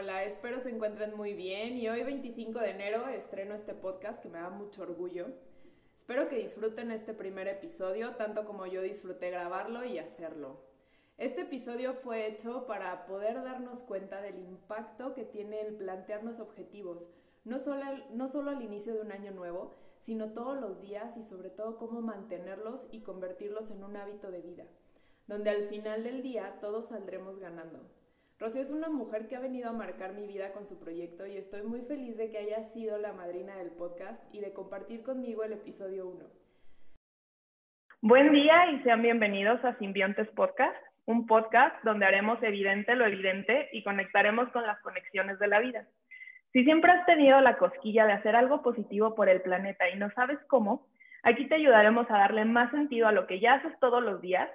Hola, espero se encuentren muy bien y hoy 25 de enero estreno este podcast que me da mucho orgullo. Espero que disfruten este primer episodio tanto como yo disfruté grabarlo y hacerlo. Este episodio fue hecho para poder darnos cuenta del impacto que tiene el plantearnos objetivos, no solo al inicio de un año nuevo, sino todos los días y sobre todo cómo mantenerlos y convertirlos en un hábito de vida, donde al final del día todos saldremos ganando. Rocío es una mujer que ha venido a marcar mi vida con su proyecto y estoy muy feliz de que haya sido la madrina del podcast y de compartir conmigo el episodio 1. Buen día y sean bienvenidos a Simbiontes Podcast, un podcast donde haremos evidente lo evidente y conectaremos con las conexiones de la vida. Si siempre has tenido la cosquilla de hacer algo positivo por el planeta y no sabes cómo, aquí te ayudaremos a darle más sentido a lo que ya haces todos los días.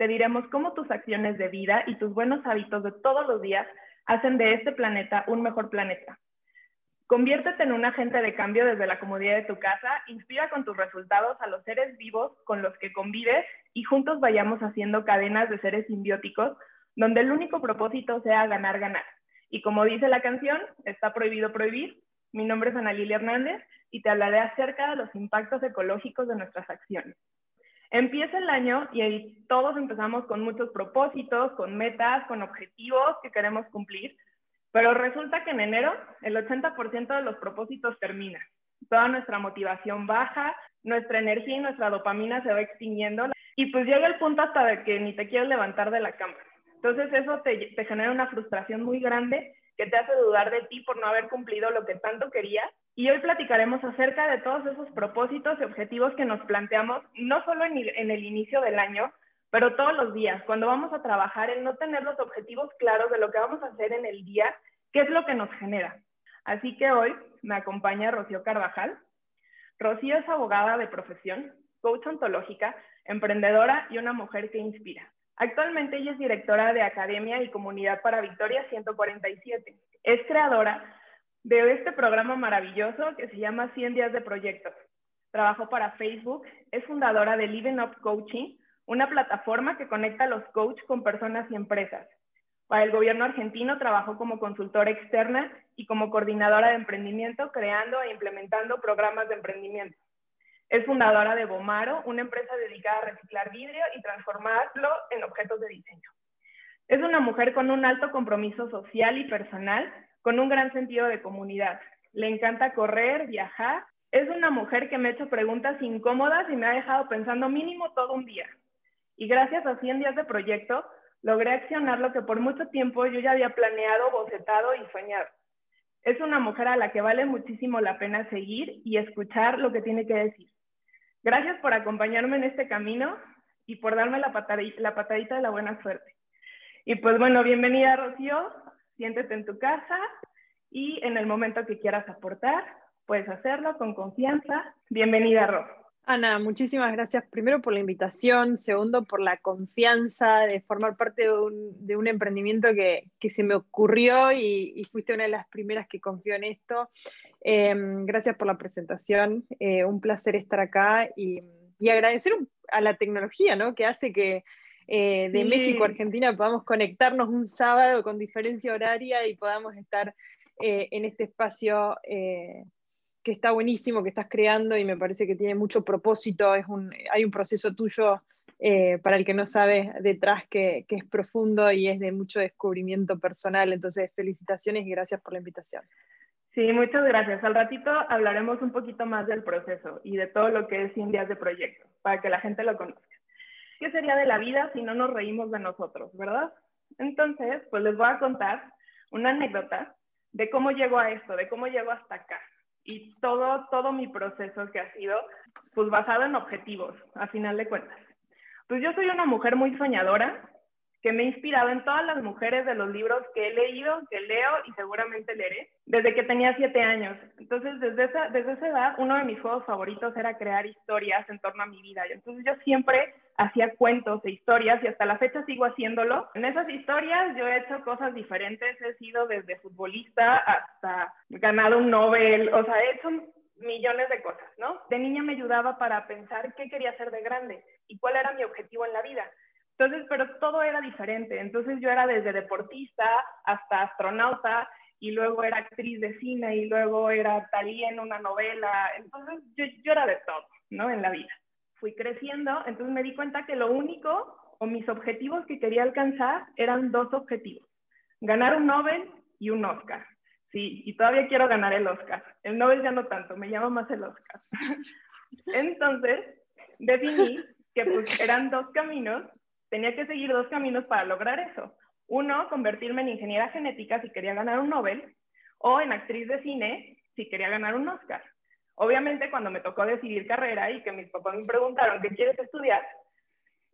Te diremos cómo tus acciones de vida y tus buenos hábitos de todos los días hacen de este planeta un mejor planeta. Conviértete en un agente de cambio desde la comodidad de tu casa, inspira con tus resultados a los seres vivos con los que convives y juntos vayamos haciendo cadenas de seres simbióticos donde el único propósito sea ganar, ganar. Y como dice la canción, está prohibido prohibir. Mi nombre es Ana Lili Hernández y te hablaré acerca de los impactos ecológicos de nuestras acciones. Empieza el año y ahí todos empezamos con muchos propósitos, con metas, con objetivos que queremos cumplir, pero resulta que en enero el 80% de los propósitos termina. Toda nuestra motivación baja, nuestra energía y nuestra dopamina se va extinguiendo y pues llega el punto hasta de que ni te quieres levantar de la cama. Entonces eso te genera una frustración muy grande que te hace dudar de ti por no haber cumplido lo que tanto querías. Y hoy platicaremos acerca de todos esos propósitos y objetivos que nos planteamos, no solo en el inicio del año, pero todos los días, cuando vamos a trabajar, el no tener los objetivos claros de lo que vamos a hacer en el día, qué es lo que nos genera. Así que hoy me acompaña Rocío Carvajal. Rocío es abogada de profesión, coach ontológica, emprendedora y una mujer que inspira. Actualmente ella es directora de Academia y Comunidad para Victoria 147. Es creadora de este programa maravilloso que se llama 100 Días de Proyectos. Trabajó para Facebook, es fundadora de Living Up Coaching, una plataforma que conecta a los coaches con personas y empresas. Para el gobierno argentino trabajó como consultora externa y como coordinadora de emprendimiento, creando e implementando programas de emprendimiento. Es fundadora de Bomaro, una empresa dedicada a reciclar vidrio y transformarlo en objetos de diseño. Es una mujer con un alto compromiso social y personal, con un gran sentido de comunidad. Le encanta correr, viajar. Es una mujer que me ha hecho preguntas incómodas y me ha dejado pensando mínimo todo un día. Y gracias a 100 días de proyecto, logré accionar lo que por mucho tiempo yo ya había planeado, bocetado y soñado. Es una mujer a la que vale muchísimo la pena seguir y escuchar lo que tiene que decir. Gracias por acompañarme en este camino y por darme la patadita de la buena suerte. Y pues bueno, bienvenida Rocío, siéntete en tu casa y en el momento que quieras aportar, puedes hacerlo con confianza. Bienvenida Rocío. Ana, muchísimas gracias primero por la invitación, segundo por la confianza de formar parte de un emprendimiento que se me ocurrió y fuiste una de las primeras que confió en esto. Gracias por la presentación, un placer estar acá y agradecer a la tecnología, ¿no? Que hace que de México a Argentina podamos conectarnos un sábado con diferencia horaria y podamos estar en este espacio que está buenísimo, que estás creando y me parece que tiene mucho propósito. Hay un proceso tuyo, para el que no sabe, detrás que es profundo y es de mucho descubrimiento personal. Entonces, felicitaciones y gracias por la invitación. Sí, muchas gracias. Al ratito hablaremos un poquito más del proceso y de todo lo que es 100 días de proyecto, para que la gente lo conozca. ¿Qué sería de la vida si no nos reímos de nosotros, verdad? Entonces, pues les voy a contar una anécdota de cómo llego a esto, de cómo llego hasta acá. Y todo mi proceso que ha sido pues basado en objetivos, a final de cuentas. Pues yo soy una mujer muy soñadora, que me he inspirado en todas las mujeres de los libros que he leído, que leo y seguramente leeré, desde que tenía 7 años. Entonces, desde esa edad, uno de mis juegos favoritos era crear historias en torno a mi vida. Entonces, yo siempre hacía cuentos e historias y hasta la fecha sigo haciéndolo. En esas historias yo he hecho cosas diferentes, he sido desde futbolista hasta ganado un Nobel, o sea, he hecho millones de cosas, ¿no? De niña me ayudaba para pensar qué quería hacer de grande y cuál era mi objetivo en la vida. Entonces, pero todo era diferente. Entonces yo era desde deportista hasta astronauta, y luego era actriz de cine, y luego era Thalía en una novela. Entonces yo era de todo, ¿no? En la vida. Fui creciendo, entonces me di cuenta que lo único, o mis objetivos que quería alcanzar, eran dos objetivos. Ganar un Nobel y un Oscar. Sí, y todavía quiero ganar el Oscar. El Nobel ya no tanto, me llama más el Oscar. Entonces definí que pues eran dos caminos, tenía que seguir dos caminos para lograr eso. Uno, convertirme en ingeniera genética si quería ganar un Nobel, o en actriz de cine si quería ganar un Oscar. Obviamente, cuando me tocó decidir carrera y que mis papás me preguntaron, ¿qué quieres estudiar?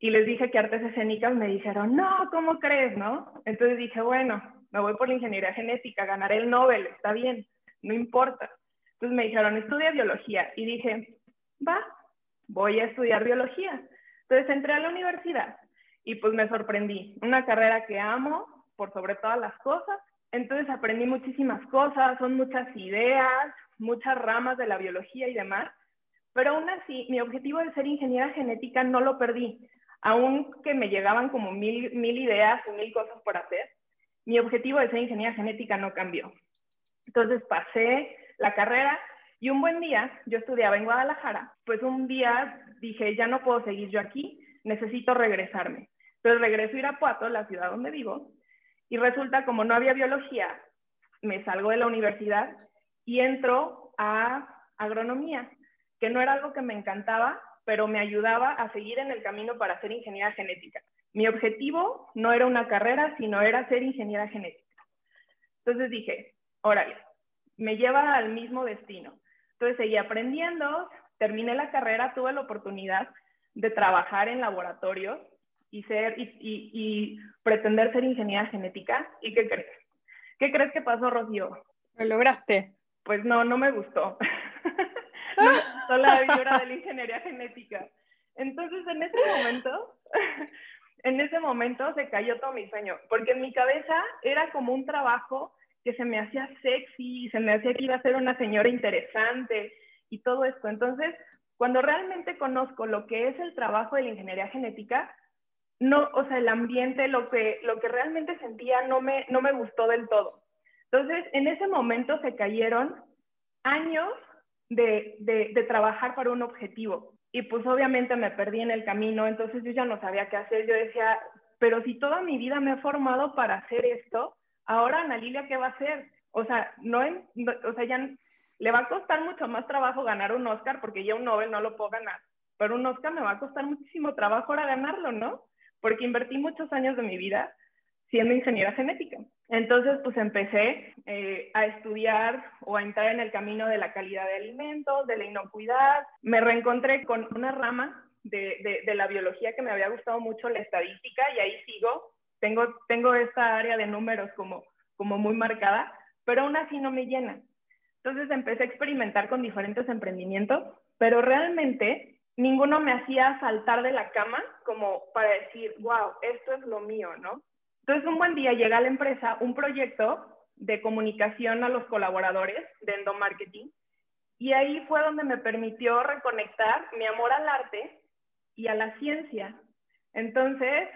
Y les dije que artes escénicas, me dijeron, no, ¿cómo crees, no? Entonces dije, bueno, me voy por la ingeniería genética, ganaré el Nobel, está bien, no importa. Entonces me dijeron, estudia biología. Y dije, va, voy a estudiar biología. Entonces entré a la universidad. Y pues me sorprendí, una carrera que amo por sobre todas las cosas. Entonces aprendí muchísimas cosas, son muchas ideas, muchas ramas de la biología y demás. Pero aún así, mi objetivo de ser ingeniera genética no lo perdí. Aunque me llegaban como mil ideas y mil cosas por hacer, mi objetivo de ser ingeniera genética no cambió. Entonces pasé la carrera y un buen día, yo estudiaba en Guadalajara, pues un día dije, ya no puedo seguir yo aquí, necesito regresarme. Entonces regreso a Irapuato, la ciudad donde vivo, y resulta como no había biología, me salgo de la universidad y entro a agronomía, que no era algo que me encantaba, pero me ayudaba a seguir en el camino para ser ingeniera genética. Mi objetivo no era una carrera, sino era ser ingeniera genética. Entonces dije, órale, me lleva al mismo destino. Entonces seguí aprendiendo, terminé la carrera, tuve la oportunidad de trabajar en laboratorios y pretender ser ingeniera genética. ¿Y qué crees? ¿Qué crees que pasó, Rocío? ¿Lo lograste? Pues no me gustó. No me gustó la vibra de la ingeniería genética. Entonces, en ese momento se cayó todo mi sueño, porque en mi cabeza era como un trabajo que se me hacía sexy, se me hacía que iba a ser una señora interesante y todo esto. Entonces, cuando realmente conozco lo que es el trabajo de la ingeniería genética, no, o sea, el ambiente, lo que realmente sentía no me gustó del todo. Entonces, en ese momento se cayeron años de trabajar para un objetivo. Y pues obviamente me perdí en el camino, entonces yo ya no sabía qué hacer. Yo decía, pero si toda mi vida me he formado para hacer esto, ahora Ana Lilia, ¿qué va a hacer? O sea, ya le va a costar mucho más trabajo ganar un Oscar, porque ya un Nobel no lo puedo ganar. Pero un Oscar me va a costar muchísimo trabajo ahora ganarlo, ¿no? Porque invertí muchos años de mi vida siendo ingeniera genética. Entonces, pues empecé a estudiar o a entrar en el camino de la calidad de alimentos, de la inocuidad. Me reencontré con una rama de la biología que me había gustado mucho, la estadística, y ahí sigo. Tengo esta área de números como muy marcada, pero aún así no me llena. Entonces empecé a experimentar con diferentes emprendimientos, pero realmente ninguno me hacía saltar de la cama como para decir, wow, esto es lo mío, ¿no? Entonces, un buen día llega a la empresa un proyecto de comunicación a los colaboradores de endomarketing, y ahí fue donde me permitió reconectar mi amor al arte y a la ciencia. Entonces,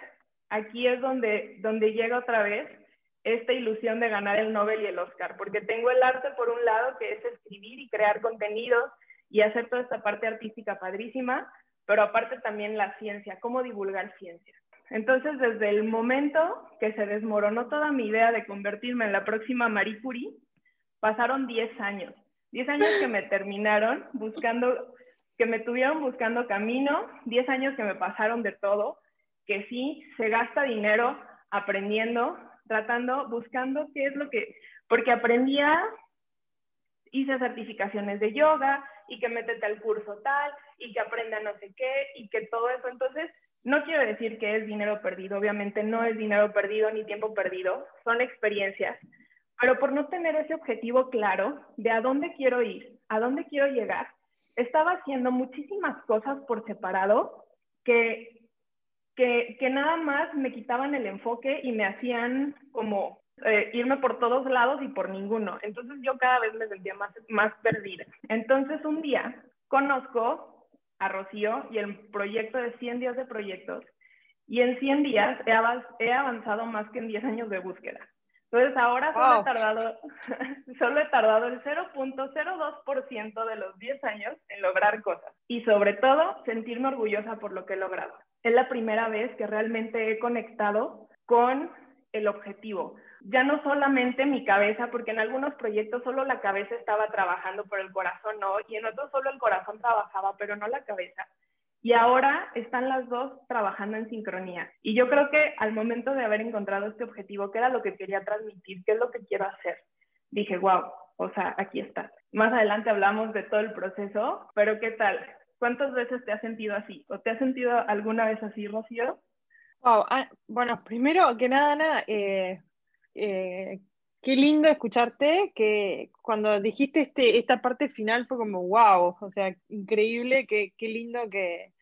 aquí es donde llega otra vez esta ilusión de ganar el Nobel y el Oscar, porque tengo el arte por un lado, que es escribir y crear contenidos y hacer toda esta parte artística padrísima, pero aparte también la ciencia, cómo divulgar ciencia. Entonces, desde el momento que se desmoronó toda mi idea de convertirme en la próxima Marie Curie, pasaron 10 años. 10 años que me terminaron buscando, que me tuvieron buscando camino, 10 años que me pasaron de todo, que sí, se gasta dinero aprendiendo, tratando, buscando qué es lo que... Porque aprendía, hice certificaciones de yoga, y que métete al curso tal, y que aprenda no sé qué, y que todo eso. Entonces, no quiero decir que es dinero perdido, obviamente no es dinero perdido ni tiempo perdido, son experiencias, pero por no tener ese objetivo claro de a dónde quiero ir, a dónde quiero llegar, estaba haciendo muchísimas cosas por separado que nada más me quitaban el enfoque y me hacían como irme por todos lados y por ninguno. Entonces yo cada vez me sentía más perdida. Entonces un día conozco a Rocío y el proyecto de 100 días de proyectos, y en 100 días he avanzado más que en 10 años de búsqueda. Entonces ahora solo he tardado el 0.02% de los 10 años en lograr cosas y sobre todo sentirme orgullosa por lo que he logrado. Es la primera vez que realmente he conectado con el objetivo. Ya no solamente mi cabeza, porque en algunos proyectos solo la cabeza estaba trabajando, pero el corazón no, y en otros solo el corazón trabajaba, pero no la cabeza. Y ahora están las dos trabajando en sincronía. Y yo creo que al momento de haber encontrado este objetivo, que era lo que quería transmitir, qué es lo que quiero hacer, dije, wow, o sea, aquí está. Más adelante hablamos de todo el proceso, pero ¿qué tal? ¿Cuántas veces te has sentido así? ¿O te has sentido alguna vez así, Rocío? Wow, bueno, primero que nada, Ana, qué lindo escucharte, que cuando dijiste esta parte final fue como wow, o sea, increíble, qué lindo que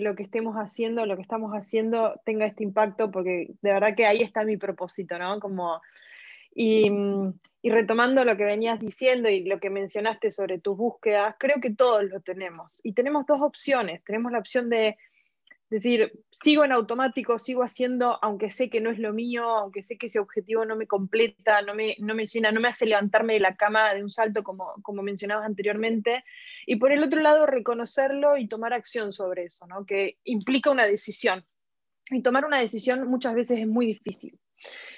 lo que estemos haciendo, lo que estamos haciendo tenga este impacto, porque de verdad que ahí está mi propósito, ¿no? Como, y retomando lo que venías diciendo y lo que mencionaste sobre tus búsquedas, creo que todos lo tenemos, y tenemos dos opciones, tenemos la opción de decir, sigo en automático, sigo haciendo, aunque sé que no es lo mío, aunque sé que ese objetivo no me completa, no me llena, no me hace levantarme de la cama de un salto, como mencionabas anteriormente. Y por el otro lado, reconocerlo y tomar acción sobre eso, ¿no? Que implica una decisión. Y tomar una decisión muchas veces es muy difícil.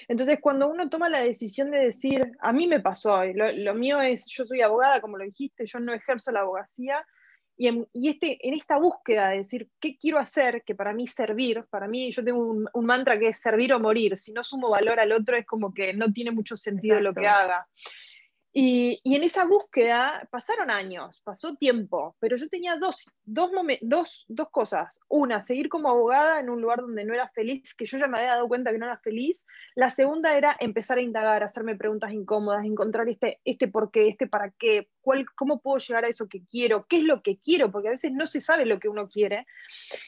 Entonces, cuando uno toma la decisión de decir, a mí me pasó, lo mío es, yo soy abogada, como lo dijiste, yo no ejerzo la abogacía, en esta búsqueda de decir qué quiero hacer, que para mí servir, para mí yo tengo un mantra que es servir o morir, si no sumo valor al otro es como que no tiene mucho sentido. Exacto. Lo que haga. Y en esa búsqueda pasaron años, pasó tiempo, pero yo tenía dos cosas. Una, seguir como abogada en un lugar donde no era feliz, que yo ya me había dado cuenta que no era feliz. La segunda era empezar a indagar, hacerme preguntas incómodas, encontrar este por qué, este para qué, cómo puedo llegar a eso que quiero, qué es lo que quiero, porque a veces no se sabe lo que uno quiere.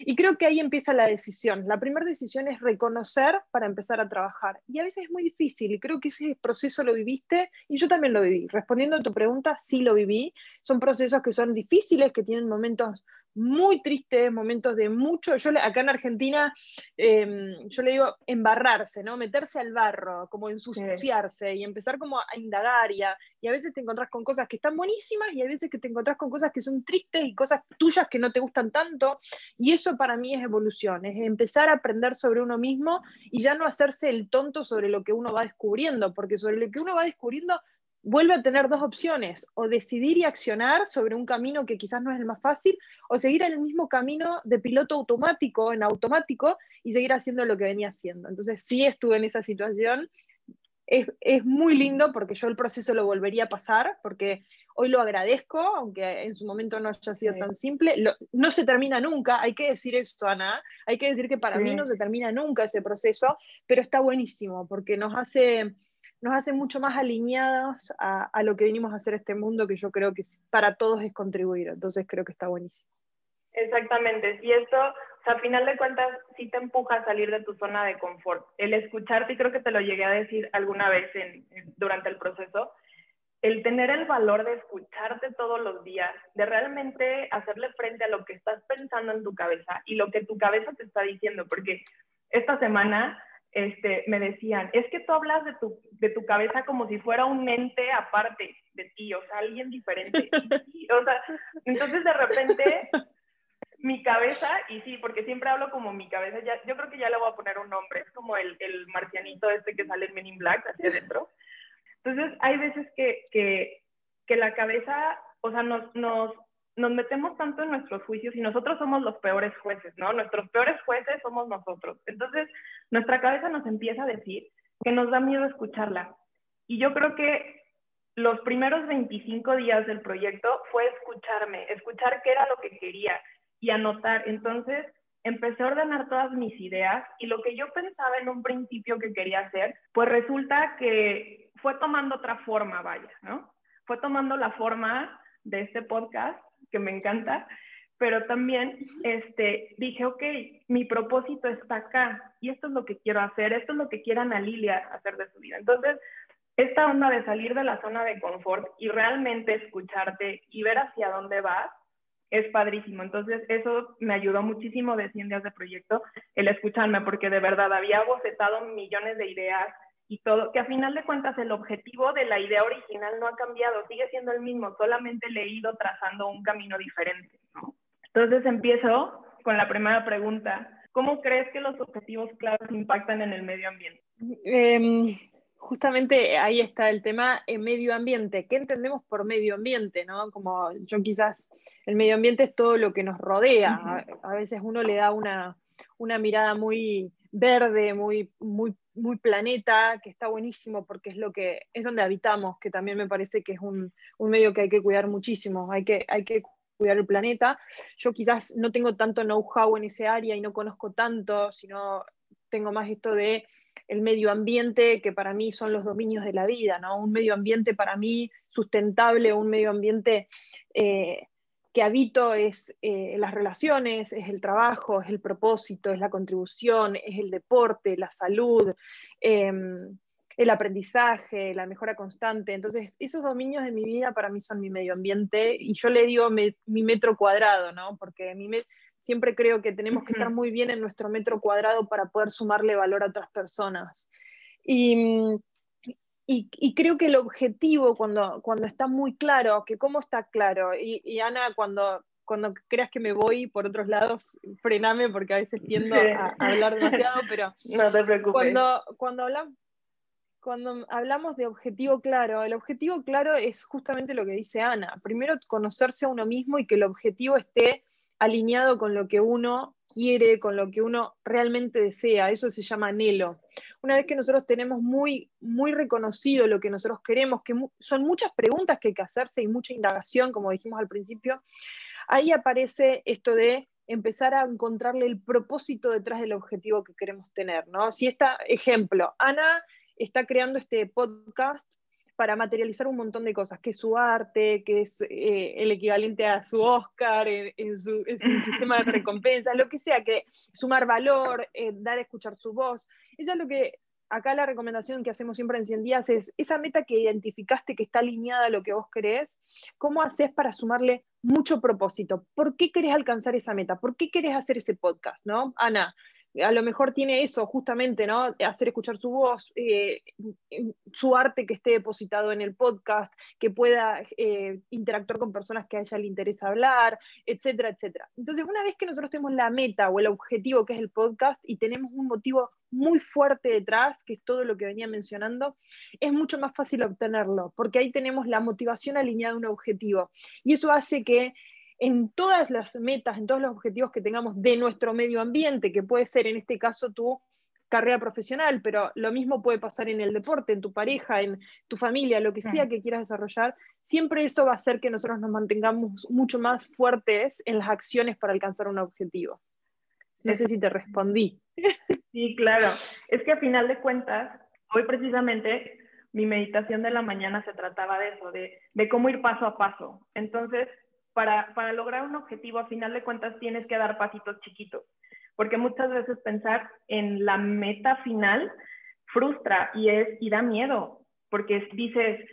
Y creo que ahí empieza la decisión. La primera decisión es reconocer para empezar a trabajar. Y a veces es muy difícil, y creo que ese proceso lo viviste, y yo también lo viví. Respondiendo a tu pregunta, sí lo viví. Son procesos que son difíciles, que tienen momentos muy tristes, momentos de mucho. Yo acá en Argentina, yo le digo embarrarse, ¿no? Meterse al barro, como ensuciarse, sí. Y empezar como a indagar. Y a veces te encontrás con cosas que están buenísimas y a veces que te encontrás con cosas que son tristes y cosas tuyas que no te gustan tanto. Y eso para mí es evolución, es empezar a aprender sobre uno mismo y ya no hacerse el tonto sobre lo que uno va descubriendo, porque sobre lo que uno va descubriendo vuelve a tener dos opciones, o decidir y accionar sobre un camino que quizás no es el más fácil, o seguir en el mismo camino de piloto automático, en automático, y seguir haciendo lo que venía haciendo. Entonces sí estuve en esa situación, es muy lindo porque yo el proceso lo volvería a pasar, porque hoy lo agradezco, aunque en su momento no haya sido tan simple, no se termina nunca, hay que decir eso, Ana, hay que decir que para mí no se termina nunca ese proceso, pero está buenísimo, porque nos hace mucho más alineados a lo que vinimos a hacer este mundo, que yo creo que para todos es contribuir, entonces creo que está buenísimo. Exactamente, y esto, o sea, a final de cuentas, sí te empuja a salir de tu zona de confort. El escucharte, y creo que te lo llegué a decir alguna vez durante el proceso, el tener el valor de escucharte todos los días, de realmente hacerle frente a lo que estás pensando en tu cabeza, y lo que tu cabeza te está diciendo, porque esta semana me decían, es que tú hablas de tu cabeza como si fuera un ente aparte de ti, o sea, alguien diferente. Y, o sea, entonces de repente mi cabeza, y sí, porque siempre hablo como mi cabeza, ya, yo creo que ya le voy a poner un nombre, es como el marcianito que sale en Men in Black hacia adentro. Entonces hay veces que la cabeza, o sea, nos metemos tanto en nuestros juicios y nosotros somos los peores jueces, ¿no? Nuestros peores jueces somos nosotros. Entonces, nuestra cabeza nos empieza a decir que nos da miedo escucharla. Y yo creo que los primeros 25 días del proyecto fue escucharme, escuchar qué era lo que quería y anotar. Entonces, empecé a ordenar todas mis ideas y lo que yo pensaba en un principio que quería hacer, pues resulta que fue tomando otra forma, vaya, ¿no? Fue tomando la forma de este podcast, que me encanta, pero también dije, ok, mi propósito está acá, y esto es lo que quiero hacer, esto es lo que quiere Ana Lili hacer de su vida. Entonces, esta onda de salir de la zona de confort y realmente escucharte y ver hacia dónde vas, es padrísimo. Entonces eso me ayudó muchísimo de 100 días de proyecto, el escucharme, porque de verdad había bocetado millones de ideas y todo, que a final de cuentas el objetivo de la idea original no ha cambiado, sigue siendo el mismo, solamente le he ido trazando un camino diferente, ¿no? Entonces empiezo con la primera pregunta. ¿Cómo crees que los objetivos claros impactan en el medio ambiente? Justamente ahí está el tema, medio ambiente. ¿Qué entendemos por medio ambiente, no? Como yo quizás, el medio ambiente es todo lo que nos rodea. Uh-huh. A veces uno le da una mirada muy verde, muy planeta, que está buenísimo porque es lo que es donde habitamos, que también me parece que es un medio que hay que cuidar muchísimo. Hay que cuidar el planeta. Yo quizás no tengo tanto know-how en ese área y no conozco tanto, sino tengo más esto de el medio ambiente, que para mí son los dominios de la vida, ¿no? Un medio ambiente para mí sustentable, un medio ambiente que habito es las relaciones, es el trabajo, es el propósito, es la contribución, es el deporte, la salud, el aprendizaje, la mejora constante. Entonces esos dominios de mi vida para mí son mi medio ambiente, y yo le digo mi metro cuadrado, ¿no? Porque siempre creo que tenemos que estar muy bien en nuestro metro cuadrado para poder sumarle valor a otras personas. Y creo que el objetivo, cuando está muy claro, que cómo está claro, y Ana, cuando creas que me voy por otros lados, frename, porque a veces tiendo a hablar demasiado, pero no te preocupes. Cuando hablamos de objetivo claro, el objetivo claro es justamente lo que dice Ana. Primero, conocerse a uno mismo y que el objetivo esté alineado con lo que uno quiere, con lo que uno realmente desea. Eso se llama anhelo. Una vez que nosotros tenemos muy reconocido lo que nosotros queremos, que son muchas preguntas que hay que hacerse y mucha indagación, como dijimos al principio, ahí aparece esto de empezar a encontrarle el propósito detrás del objetivo que queremos tener, ¿no? Si está, ejemplo, Ana está creando este podcast para materializar un montón de cosas, que es su arte, que es el equivalente a su Oscar, en su sistema de recompensas, lo que sea, que sumar valor, dar a escuchar su voz. Eso es lo que acá la recomendación que hacemos siempre en 100 días es, esa meta que identificaste que está alineada a lo que vos querés, ¿cómo haces para sumarle mucho propósito? ¿Por qué querés alcanzar esa meta? ¿Por qué querés hacer ese podcast, no? Ana, a lo mejor tiene eso, justamente, ¿no? Hacer escuchar su voz, su arte que esté depositado en el podcast, que pueda interactuar con personas que a ella le interesa hablar, etcétera, etcétera. Entonces, una vez que nosotros tenemos la meta o el objetivo que es el podcast y tenemos un motivo muy fuerte detrás, que es todo lo que venía mencionando, es mucho más fácil obtenerlo, porque ahí tenemos la motivación alineada a un objetivo. Y eso hace que en todas las metas, en todos los objetivos que tengamos de nuestro medio ambiente, que puede ser en este caso tu carrera profesional, pero lo mismo puede pasar en el deporte, en tu pareja, en tu familia, lo que sea que quieras desarrollar, siempre eso va a hacer que nosotros nos mantengamos mucho más fuertes en las acciones para alcanzar un objetivo. No sé si te respondí. Sí, claro. Es que a final de cuentas, hoy precisamente mi meditación de la mañana se trataba de eso, de cómo ir paso a paso. Entonces, para lograr un objetivo, a final de cuentas, tienes que dar pasitos chiquitos, porque muchas veces pensar en la meta final frustra y da miedo, porque dices,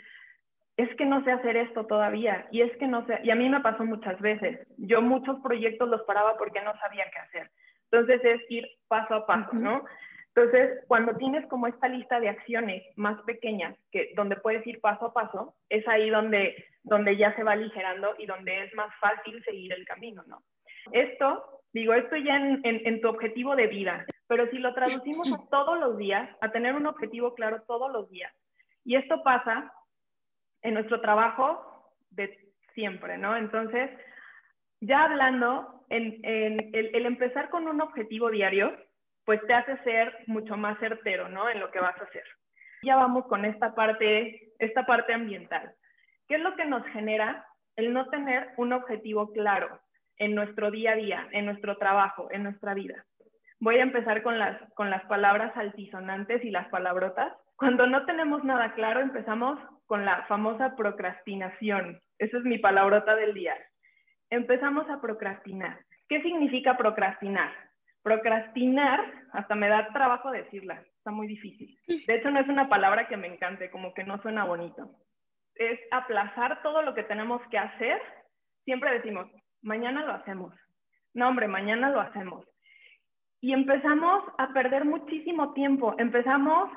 es que no sé hacer esto todavía, y a mí me pasó muchas veces, yo muchos proyectos los paraba porque no sabía qué hacer, entonces es ir paso a paso, ¿no? Entonces, cuando tienes como esta lista de acciones más pequeñas, donde puedes ir paso a paso, es ahí donde ya se va aligerando y donde es más fácil seguir el camino, ¿no? Esto ya en tu objetivo de vida, pero si lo traducimos a todos los días, a tener un objetivo claro todos los días, y esto pasa en nuestro trabajo de siempre, ¿no? Entonces, ya hablando, el empezar con un objetivo diario, pues te hace ser mucho más certero, ¿no? En lo que vas a hacer. Ya vamos con esta parte ambiental. ¿Qué es lo que nos genera el no tener un objetivo claro en nuestro día a día, en nuestro trabajo, en nuestra vida? Voy a empezar con las palabras altisonantes y las palabrotas. Cuando no tenemos nada claro, empezamos con la famosa procrastinación. Esa es mi palabrota del día. Empezamos a procrastinar. ¿Qué significa procrastinar? Procrastinar, hasta me da trabajo decirla, está muy difícil. De hecho, no es una palabra que me encante, como que no suena bonito. Es aplazar todo lo que tenemos que hacer. Siempre decimos, mañana lo hacemos, no hombre, mañana lo hacemos. Y empezamos a perder muchísimo tiempo, empezamos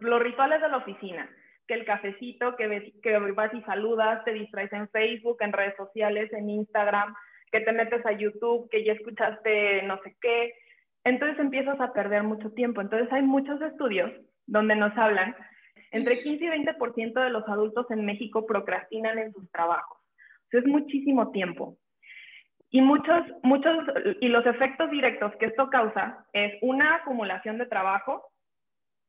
los rituales de la oficina, que el cafecito, que vas y saludas, te distraes en Facebook, en redes sociales, en Instagram, que te metes a YouTube, que ya escuchaste no sé qué, entonces empiezas a perder mucho tiempo. Entonces hay muchos estudios donde nos hablan, entre 15 y 20% de los adultos en México procrastinan en sus trabajos. Entonces es muchísimo tiempo. Y los efectos directos que esto causa es una acumulación de trabajo,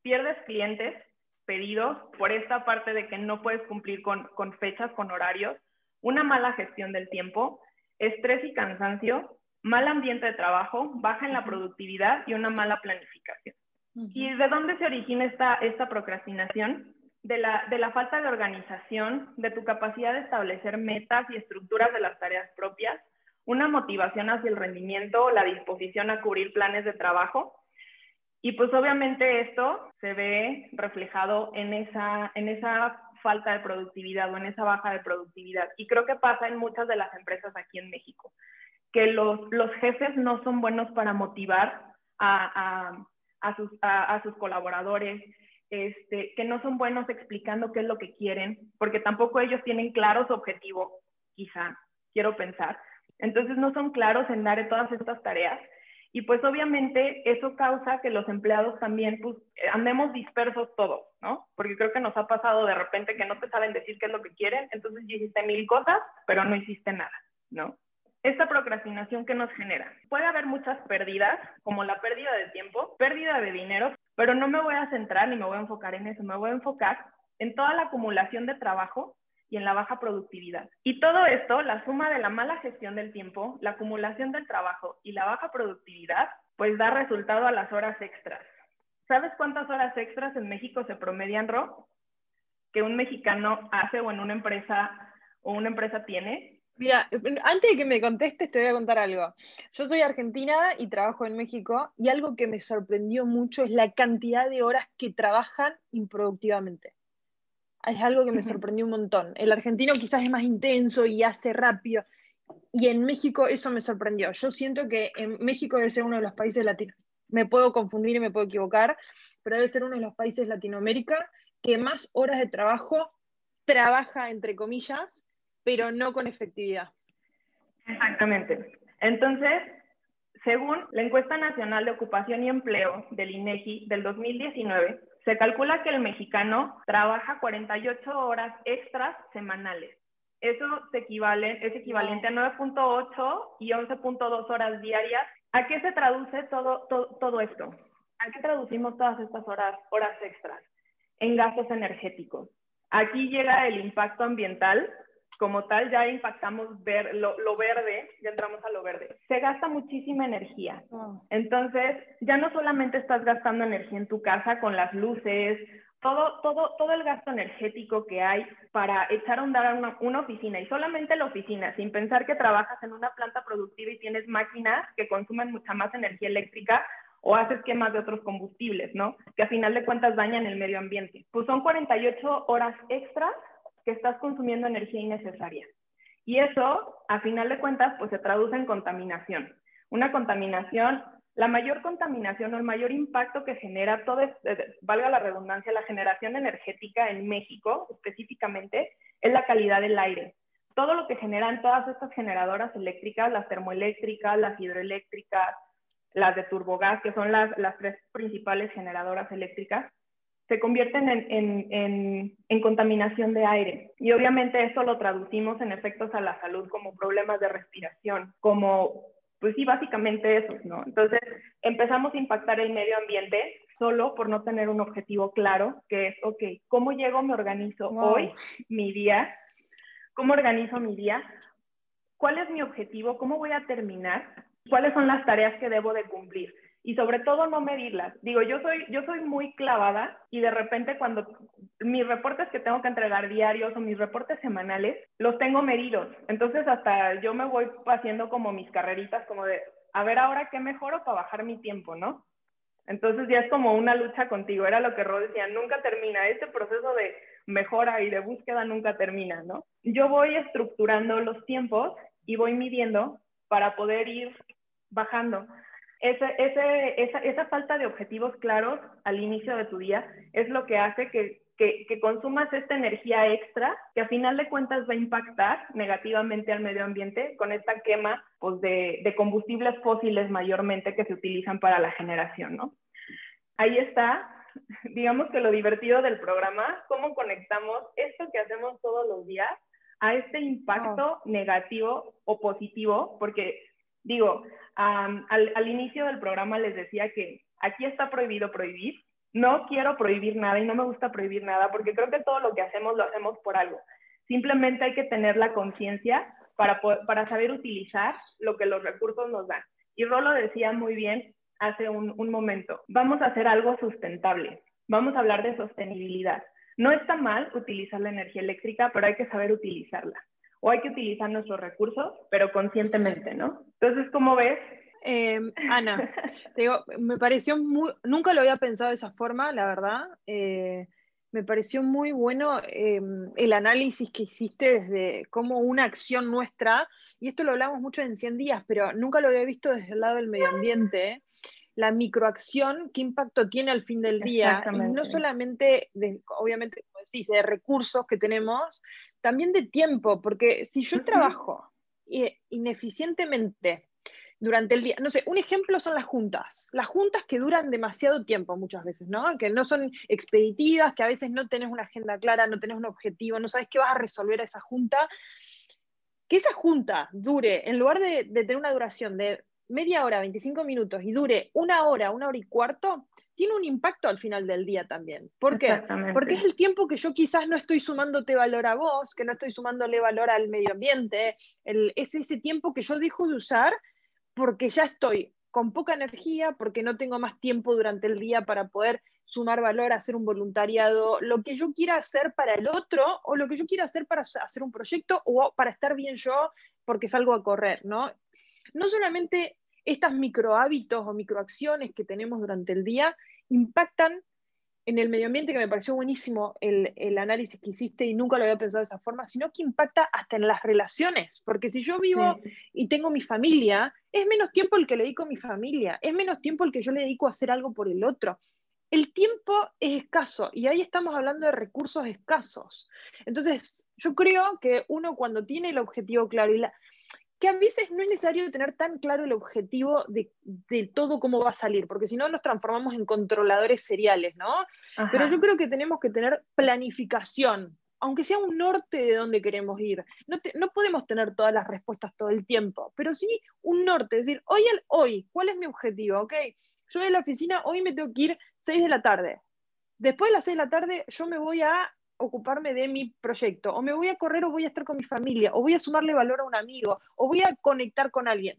pierdes clientes, pedidos, por esta parte de que no puedes cumplir con fechas, con horarios, una mala gestión del tiempo, estrés y cansancio, mal ambiente de trabajo, baja en la productividad y una mala planificación. ¿Y de dónde se origina esta procrastinación? De la falta de organización, de tu capacidad de establecer metas y estructuras de las tareas propias, una motivación hacia el rendimiento, la disposición a cubrir planes de trabajo. Y pues obviamente esto se ve reflejado en esa falta de productividad o en esa baja de productividad. Y creo que pasa en muchas de las empresas aquí en México, que los jefes no son buenos para motivar a sus colaboradores, que no son buenos explicando qué es lo que quieren, porque tampoco ellos tienen claro su objetivo, quizá, quiero pensar. Entonces no son claros en dar todas estas tareas y pues obviamente eso causa que los empleados también pues, andemos dispersos todos, ¿no? Porque creo que nos ha pasado de repente que no te saben decir qué es lo que quieren, entonces ya hiciste 1000 cosas, pero no hiciste nada, ¿no? Esta procrastinación que nos genera. Puede haber muchas pérdidas, como la pérdida de tiempo, pérdida de dinero, pero no me voy a centrar ni me voy a enfocar en eso, me voy a enfocar en toda la acumulación de trabajo y en la baja productividad. Y todo esto, la suma de la mala gestión del tiempo, la acumulación del trabajo y la baja productividad, pues da resultado a las horas extras. ¿Sabes cuántas horas extras en México se promedian, Ro? Que un mexicano hace o en una empresa tiene. Mira, antes de que me contestes te voy a contar algo. Yo soy argentina y trabajo en México y algo que me sorprendió mucho es la cantidad de horas que trabajan improductivamente. Es algo que me sorprendió un montón. El argentino quizás es más intenso y hace rápido y en México eso me sorprendió. Yo siento que en México debe ser uno de los países latinos. Me puedo confundir y me puedo equivocar, pero debe ser uno de los países Latinoamérica que más horas de trabajo trabaja, entre comillas, pero no con efectividad. Exactamente. Entonces, según la Encuesta Nacional de Ocupación y Empleo del INEGI del 2019, se calcula que el mexicano trabaja 48 horas extras semanales. Eso es equivalente a 9.8 y 11.2 horas diarias. ¿A qué se traduce todo esto? ¿A qué traducimos todas estas horas extras? En gastos energéticos. Aquí llega el impacto ambiental. Como tal, ya impactamos lo verde, ya entramos a lo verde. Se gasta muchísima energía. Entonces, ya no solamente estás gastando energía en tu casa con las luces, todo el gasto energético que hay para echar a andar una oficina, y solamente la oficina, sin pensar que trabajas en una planta productiva y tienes máquinas que consumen mucha más energía eléctrica o haces quemas de otros combustibles, ¿no? Que a final de cuentas dañan el medio ambiente. Pues son 48 horas extras que estás consumiendo energía innecesaria. Y eso, a final de cuentas, pues se traduce en contaminación. Una contaminación, la mayor contaminación o el mayor impacto que genera todo, valga la redundancia, la generación energética en México, específicamente, es la calidad del aire. Todo lo que generan todas estas generadoras eléctricas, las termoeléctricas, las hidroeléctricas, las de turbogás, que son las tres principales generadoras eléctricas, se convierten en contaminación de aire. Y obviamente esto lo traducimos en efectos a la salud como problemas de respiración, como, pues sí, básicamente esos, ¿no? Entonces empezamos a impactar el medio ambiente solo por no tener un objetivo claro, que es, ok, ¿cómo llego, me organizo hoy, mi día? ¿Cómo organizo mi día? ¿Cuál es mi objetivo? ¿Cómo voy a terminar? ¿Cuáles son las tareas que debo de cumplir? Y sobre todo no medirlas. Digo, yo soy muy clavada y de repente cuando mis reportes que tengo que entregar diarios o mis reportes semanales, los tengo medidos. Entonces hasta yo me voy haciendo como mis carreritas, como de, a ver ahora qué mejoro para bajar mi tiempo, ¿no? Entonces ya es como una lucha contigo. Era lo que Ro decía, nunca termina. Este proceso de mejora y de búsqueda nunca termina, ¿no? Yo voy estructurando los tiempos y voy midiendo para poder ir bajando. Esa falta de objetivos claros al inicio de tu día es lo que hace que consumas esta energía extra que a final de cuentas va a impactar negativamente al medio ambiente con esta quema, pues, de combustibles fósiles mayormente que se utilizan para la generación, ¿no? Ahí está, digamos que lo divertido del programa, cómo conectamos esto que hacemos todos los días a este impacto negativo o positivo, porque digo, al inicio del programa les decía que aquí está prohibido prohibir. No quiero prohibir nada y no me gusta prohibir nada porque creo que todo lo hacemos por algo. Simplemente hay que tener la conciencia para saber utilizar lo que los recursos nos dan. Y Rolo decía muy bien hace un momento, vamos a hacer algo sustentable, vamos a hablar de sostenibilidad. No está mal utilizar la energía eléctrica, pero hay que saber utilizarla. O hay que utilizar nuestros recursos, pero conscientemente, ¿no? Entonces, ¿cómo ves? Ana, te digo, me pareció muy, nunca lo había pensado de esa forma, la verdad. Me pareció muy bueno el análisis que hiciste desde cómo una acción nuestra, y esto lo hablamos mucho en 100 días, pero nunca lo había visto desde el lado del medio ambiente, la microacción, qué impacto tiene al fin del día, y no solamente, obviamente, como decís, de recursos que tenemos, también de tiempo, porque si yo trabajo ineficientemente durante el día, no sé, un ejemplo son las juntas que duran demasiado tiempo muchas veces, ¿no? Que no son expeditivas, que a veces no tenés una agenda clara, no tenés un objetivo, no sabes qué vas a resolver a esa junta. Que esa junta dure, en lugar de tener una duración de media hora, 25 minutos, y dure una hora y cuarto, tiene un impacto al final del día también. ¿Por qué? Porque es el tiempo que yo quizás no estoy sumándote valor a vos, que no estoy sumándole valor al medio ambiente, es ese tiempo que yo dejo de usar porque ya estoy con poca energía, porque no tengo más tiempo durante el día para poder sumar valor, hacer un voluntariado, lo que yo quiera hacer para el otro, o lo que yo quiera hacer para hacer un proyecto, o para estar bien yo, porque salgo a correr, ¿no? No solamente estas microhábitos o microacciones que tenemos durante el día impactan en el medio ambiente, que me pareció buenísimo el análisis que hiciste y nunca lo había pensado de esa forma, sino que impacta hasta en las relaciones, porque si yo vivo y tengo mi familia, es menos tiempo el que le dedico a mi familia, es menos tiempo el que yo le dedico a hacer algo por el otro. El tiempo es escaso, y ahí estamos hablando de recursos escasos. Entonces, yo creo que uno cuando tiene el objetivo claro, que a veces no es necesario tener tan claro el objetivo de todo cómo va a salir, porque si no nos transformamos en controladores seriales, ¿no? Ajá. Pero yo creo que tenemos que tener planificación, aunque sea un norte de dónde queremos ir. No podemos tener todas las respuestas todo el tiempo, pero sí un norte, es decir, hoy, ¿cuál es mi objetivo? Okay, yo de la oficina hoy me tengo que ir 6 de la tarde. Después de las 6 de la tarde yo me voy a ocuparme de mi proyecto, o me voy a correr, o voy a estar con mi familia, o voy a sumarle valor a un amigo, o voy a conectar con alguien.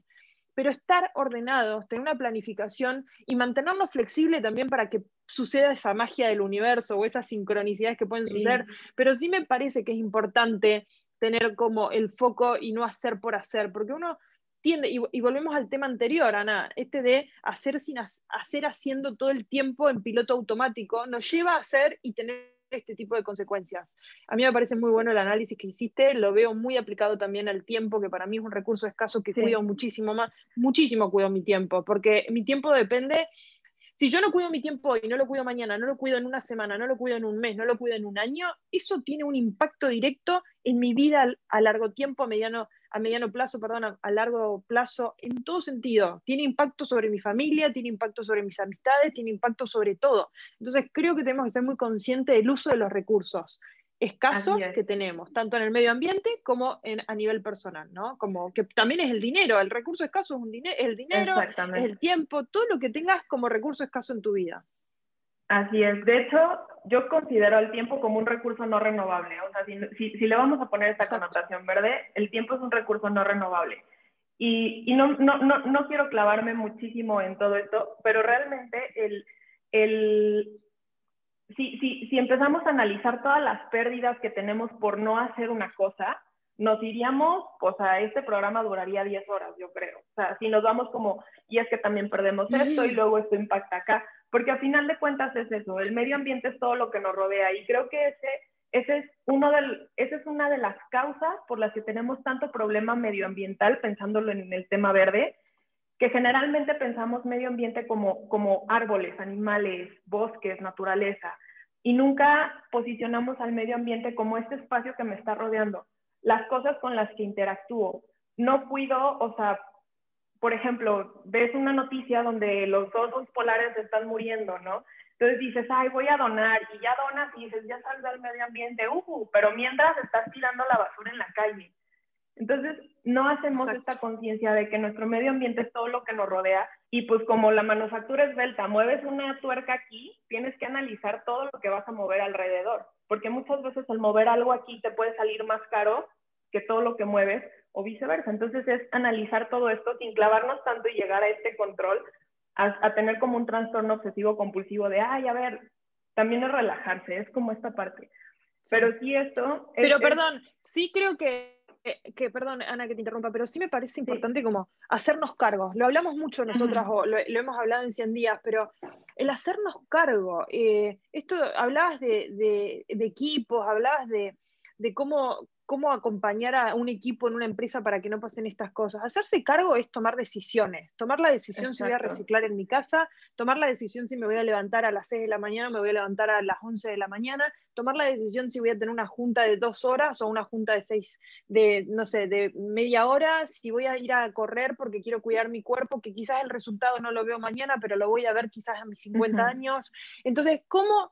Pero estar ordenados, tener una planificación y mantenernos flexibles también para que suceda esa magia del universo o esas sincronicidades que pueden suceder. Pero sí me parece que es importante tener como el foco y no hacer por hacer, porque uno tiende, y volvemos al tema anterior, Ana, de hacer sin hacer haciendo todo el tiempo en piloto automático, nos lleva a hacer y tener este tipo de consecuencias. A mí me parece muy bueno el análisis que hiciste, lo veo muy aplicado también al tiempo, que para mí es un recurso escaso que cuido muchísimo más, muchísimo cuido mi tiempo, porque mi tiempo depende, si yo no cuido mi tiempo hoy, no lo cuido mañana, no lo cuido en una semana, no lo cuido en un mes, no lo cuido en un año, eso tiene un impacto directo en mi vida a largo tiempo, a largo plazo, en todo sentido. Tiene impacto sobre mi familia, tiene impacto sobre mis amistades, tiene impacto sobre todo. Entonces creo que tenemos que ser muy conscientes del uso de los recursos escasos que tenemos, tanto en el medio ambiente como a nivel personal, ¿no? Como que también es el dinero, el recurso escaso es el dinero, es el tiempo, todo lo que tengas como recurso escaso en tu vida. Así es, de hecho, yo considero el tiempo como un recurso no renovable, o sea, si le vamos a poner esta connotación verde, el tiempo es un recurso no renovable, y no quiero clavarme muchísimo en todo esto, pero realmente si empezamos a analizar todas las pérdidas que tenemos por no hacer una cosa, nos iríamos, o sea, este programa duraría 10 horas, yo creo. O sea, si nos vamos como, y es que también perdemos esto y luego esto impacta acá. Porque al final de cuentas es eso, el medio ambiente es todo lo que nos rodea. Y creo que esa es una de las causas por las que tenemos tanto problema medioambiental, pensándolo en el tema verde, que generalmente pensamos medio ambiente como árboles, animales, bosques, naturaleza. Y nunca posicionamos al medio ambiente como este espacio que me está rodeando, las cosas con las que interactúo. No cuido, o sea, por ejemplo, ves una noticia donde los osos polares están muriendo, ¿no? Entonces dices, ay, voy a donar, y ya donas y dices, ya salvé al medio ambiente, pero mientras estás tirando la basura en la calle. Entonces, no hacemos esta conciencia de que nuestro medio ambiente es todo lo que nos rodea, y pues como la manufactura es belta, mueves una tuerca aquí, tienes que analizar todo lo que vas a mover alrededor, porque muchas veces el mover algo aquí te puede salir más caro que todo lo que mueves, o viceversa. Entonces es analizar todo esto sin clavarnos tanto y llegar a este control, a tener como un trastorno obsesivo compulsivo de, ay, a ver, también es relajarse, es como esta parte. Pero sí esto... sí creo que perdón, Ana, que te interrumpa, pero sí me parece importante como hacernos cargo. Lo hablamos mucho nosotras, o lo hemos hablado en 100 días, pero el hacernos cargo, esto hablabas de equipos, hablabas de cómo acompañar a un equipo en una empresa para que no pasen estas cosas. Hacerse cargo es tomar decisiones, tomar la decisión si voy a reciclar en mi casa, tomar la decisión si me voy a levantar a las 6 de la mañana, me voy a levantar a las 11 de la mañana, tomar la decisión si voy a tener una junta de 2 horas o una junta de 6, de, no sé, de media hora, si voy a ir a correr porque quiero cuidar mi cuerpo, que quizás el resultado no lo veo mañana, pero lo voy a ver quizás a mis 50 años. Entonces, ¿cómo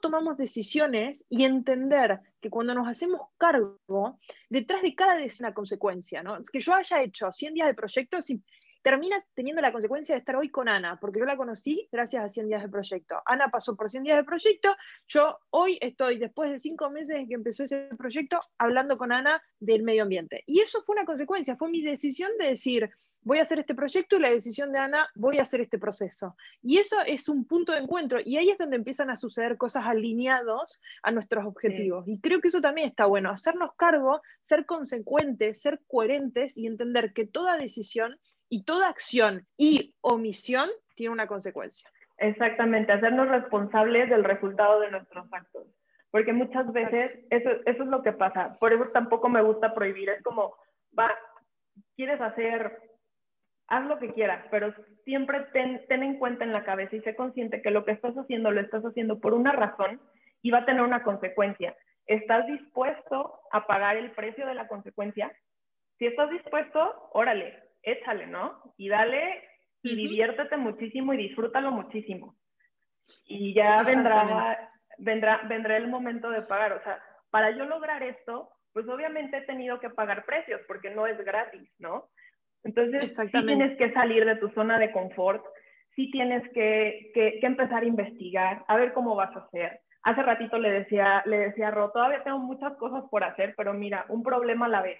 tomamos decisiones? Y entender que cuando nos hacemos cargo, detrás de cada decisión una consecuencia, ¿no? Que yo haya hecho 100 días de proyectos y termina teniendo la consecuencia de estar hoy con Ana, porque yo la conocí gracias a 100 días de proyecto. Ana pasó por 100 días de proyecto, yo hoy estoy, después de 5 meses que empezó ese proyecto, hablando con Ana del medio ambiente. Y eso fue una consecuencia, fue mi decisión de decir... voy a hacer este proyecto, y la decisión de Ana, voy a hacer este proceso. Y eso es un punto de encuentro, y ahí es donde empiezan a suceder cosas alineadas a nuestros objetivos. Sí. Y creo que eso también está bueno, hacernos cargo, ser consecuentes, ser coherentes, y entender que toda decisión y toda acción y omisión tiene una consecuencia. Exactamente, hacernos responsables del resultado de nuestros actos. Porque muchas veces eso es lo que pasa. Por eso tampoco me gusta prohibir, es como, quieres hacer... haz lo que quieras, pero siempre ten en cuenta en la cabeza y sé consciente que lo que estás haciendo lo estás haciendo por una razón y va a tener una consecuencia. ¿Estás dispuesto a pagar el precio de la consecuencia? Si estás dispuesto, órale, échale, ¿no? Y dale y diviértete muchísimo y disfrútalo muchísimo. Y ya vendrá el momento de pagar. O sea, para yo lograr esto, pues obviamente he tenido que pagar precios porque no es gratis, ¿no? Entonces, sí tienes que salir de tu zona de confort, sí tienes que empezar a investigar, a ver cómo vas a hacer. Hace ratito le decía a Ro, todavía tengo muchas cosas por hacer, pero mira, un problema a la vez.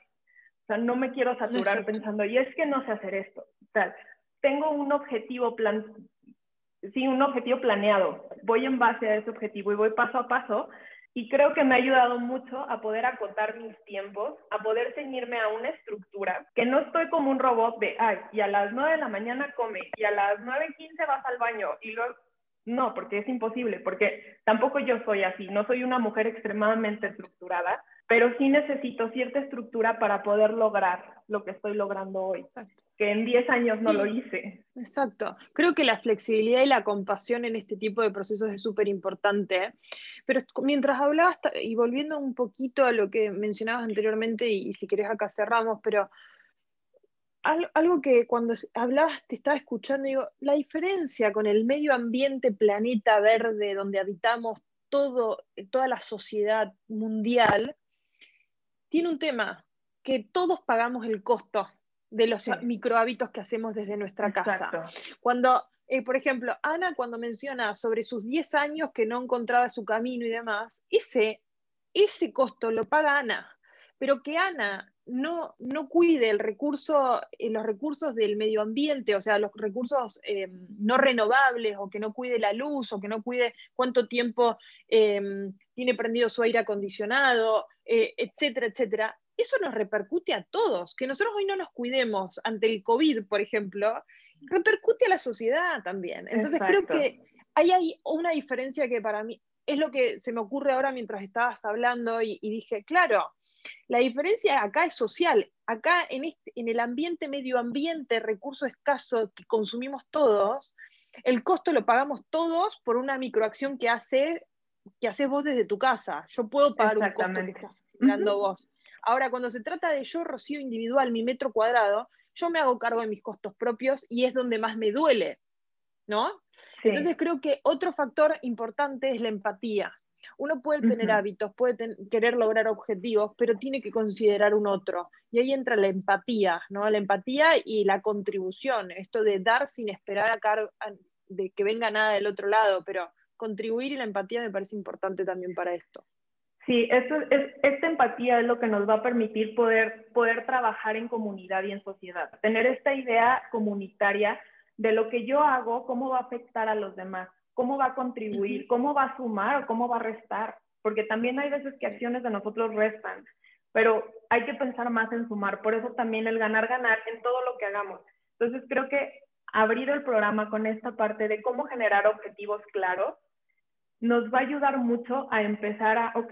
O sea, no me quiero saturar pensando, y es que no sé hacer esto. Tal. Tengo un objetivo planeado. Voy en base a ese objetivo y voy paso a paso. Y creo que me ha ayudado mucho a poder acotar mis tiempos, a poder ceñirme a una estructura, que no estoy como un robot de, ay, y a las 9 de la mañana come, y a las 9:15 vas al baño, y luego... No, porque es imposible, porque tampoco yo soy así, no soy una mujer extremadamente estructurada, pero sí necesito cierta estructura para poder lograr lo que estoy logrando hoy, que en 10 años no lo hice. Exacto. Creo que la flexibilidad y la compasión en este tipo de procesos es súper importante. Pero mientras hablabas, y volviendo un poquito a lo que mencionabas anteriormente, y si querés acá cerramos, pero algo que cuando hablabas te estaba escuchando, digo, la diferencia con el medio ambiente, planeta verde, donde habitamos toda la sociedad mundial, tiene un tema, que todos pagamos el costo de los microhábitos que hacemos desde nuestra casa. Cuando, por ejemplo, Ana cuando menciona sobre sus 10 años que no encontraba su camino y demás, ese costo lo paga Ana, pero que Ana no cuide los recursos del medio ambiente, o sea, los recursos no renovables, o que no cuide la luz, o que no cuide cuánto tiempo tiene prendido su aire acondicionado, etcétera, etcétera. eso nos repercute a todos. Que nosotros hoy no nos cuidemos ante el COVID, por ejemplo, repercute a la sociedad también. Entonces Exacto. creo que ahí hay una diferencia que para mí es lo que se me ocurre ahora mientras estabas hablando y dije, claro, la diferencia acá es social. Acá en el ambiente, medio ambiente, recurso escaso que consumimos todos, el costo lo pagamos todos por una microacción que haces vos desde tu casa. Yo puedo pagar un costo que estás generando vos. Ahora, cuando se trata de yo, Rocío, individual, mi metro cuadrado, yo me hago cargo de mis costos propios y es donde más me duele, ¿no? Sí. Entonces creo que otro factor importante es la empatía. Uno puede tener hábitos, puede querer lograr objetivos, pero tiene que considerar un otro. Y ahí entra la empatía, ¿no? La empatía y la contribución, esto de dar sin esperar de que venga nada del otro lado, pero contribuir y la empatía me parece importante también para esto. Sí, esta empatía es lo que nos va a permitir poder trabajar en comunidad y en sociedad. Tener esta idea comunitaria de lo que yo hago, cómo va a afectar a los demás, cómo va a contribuir, cómo va a sumar o cómo va a restar. Porque también hay veces que acciones de nosotros restan, pero hay que pensar más en sumar. Por eso también el ganar en todo lo que hagamos. Entonces creo que abrir el programa con esta parte de cómo generar objetivos claros nos va a ayudar mucho a empezar a, ok,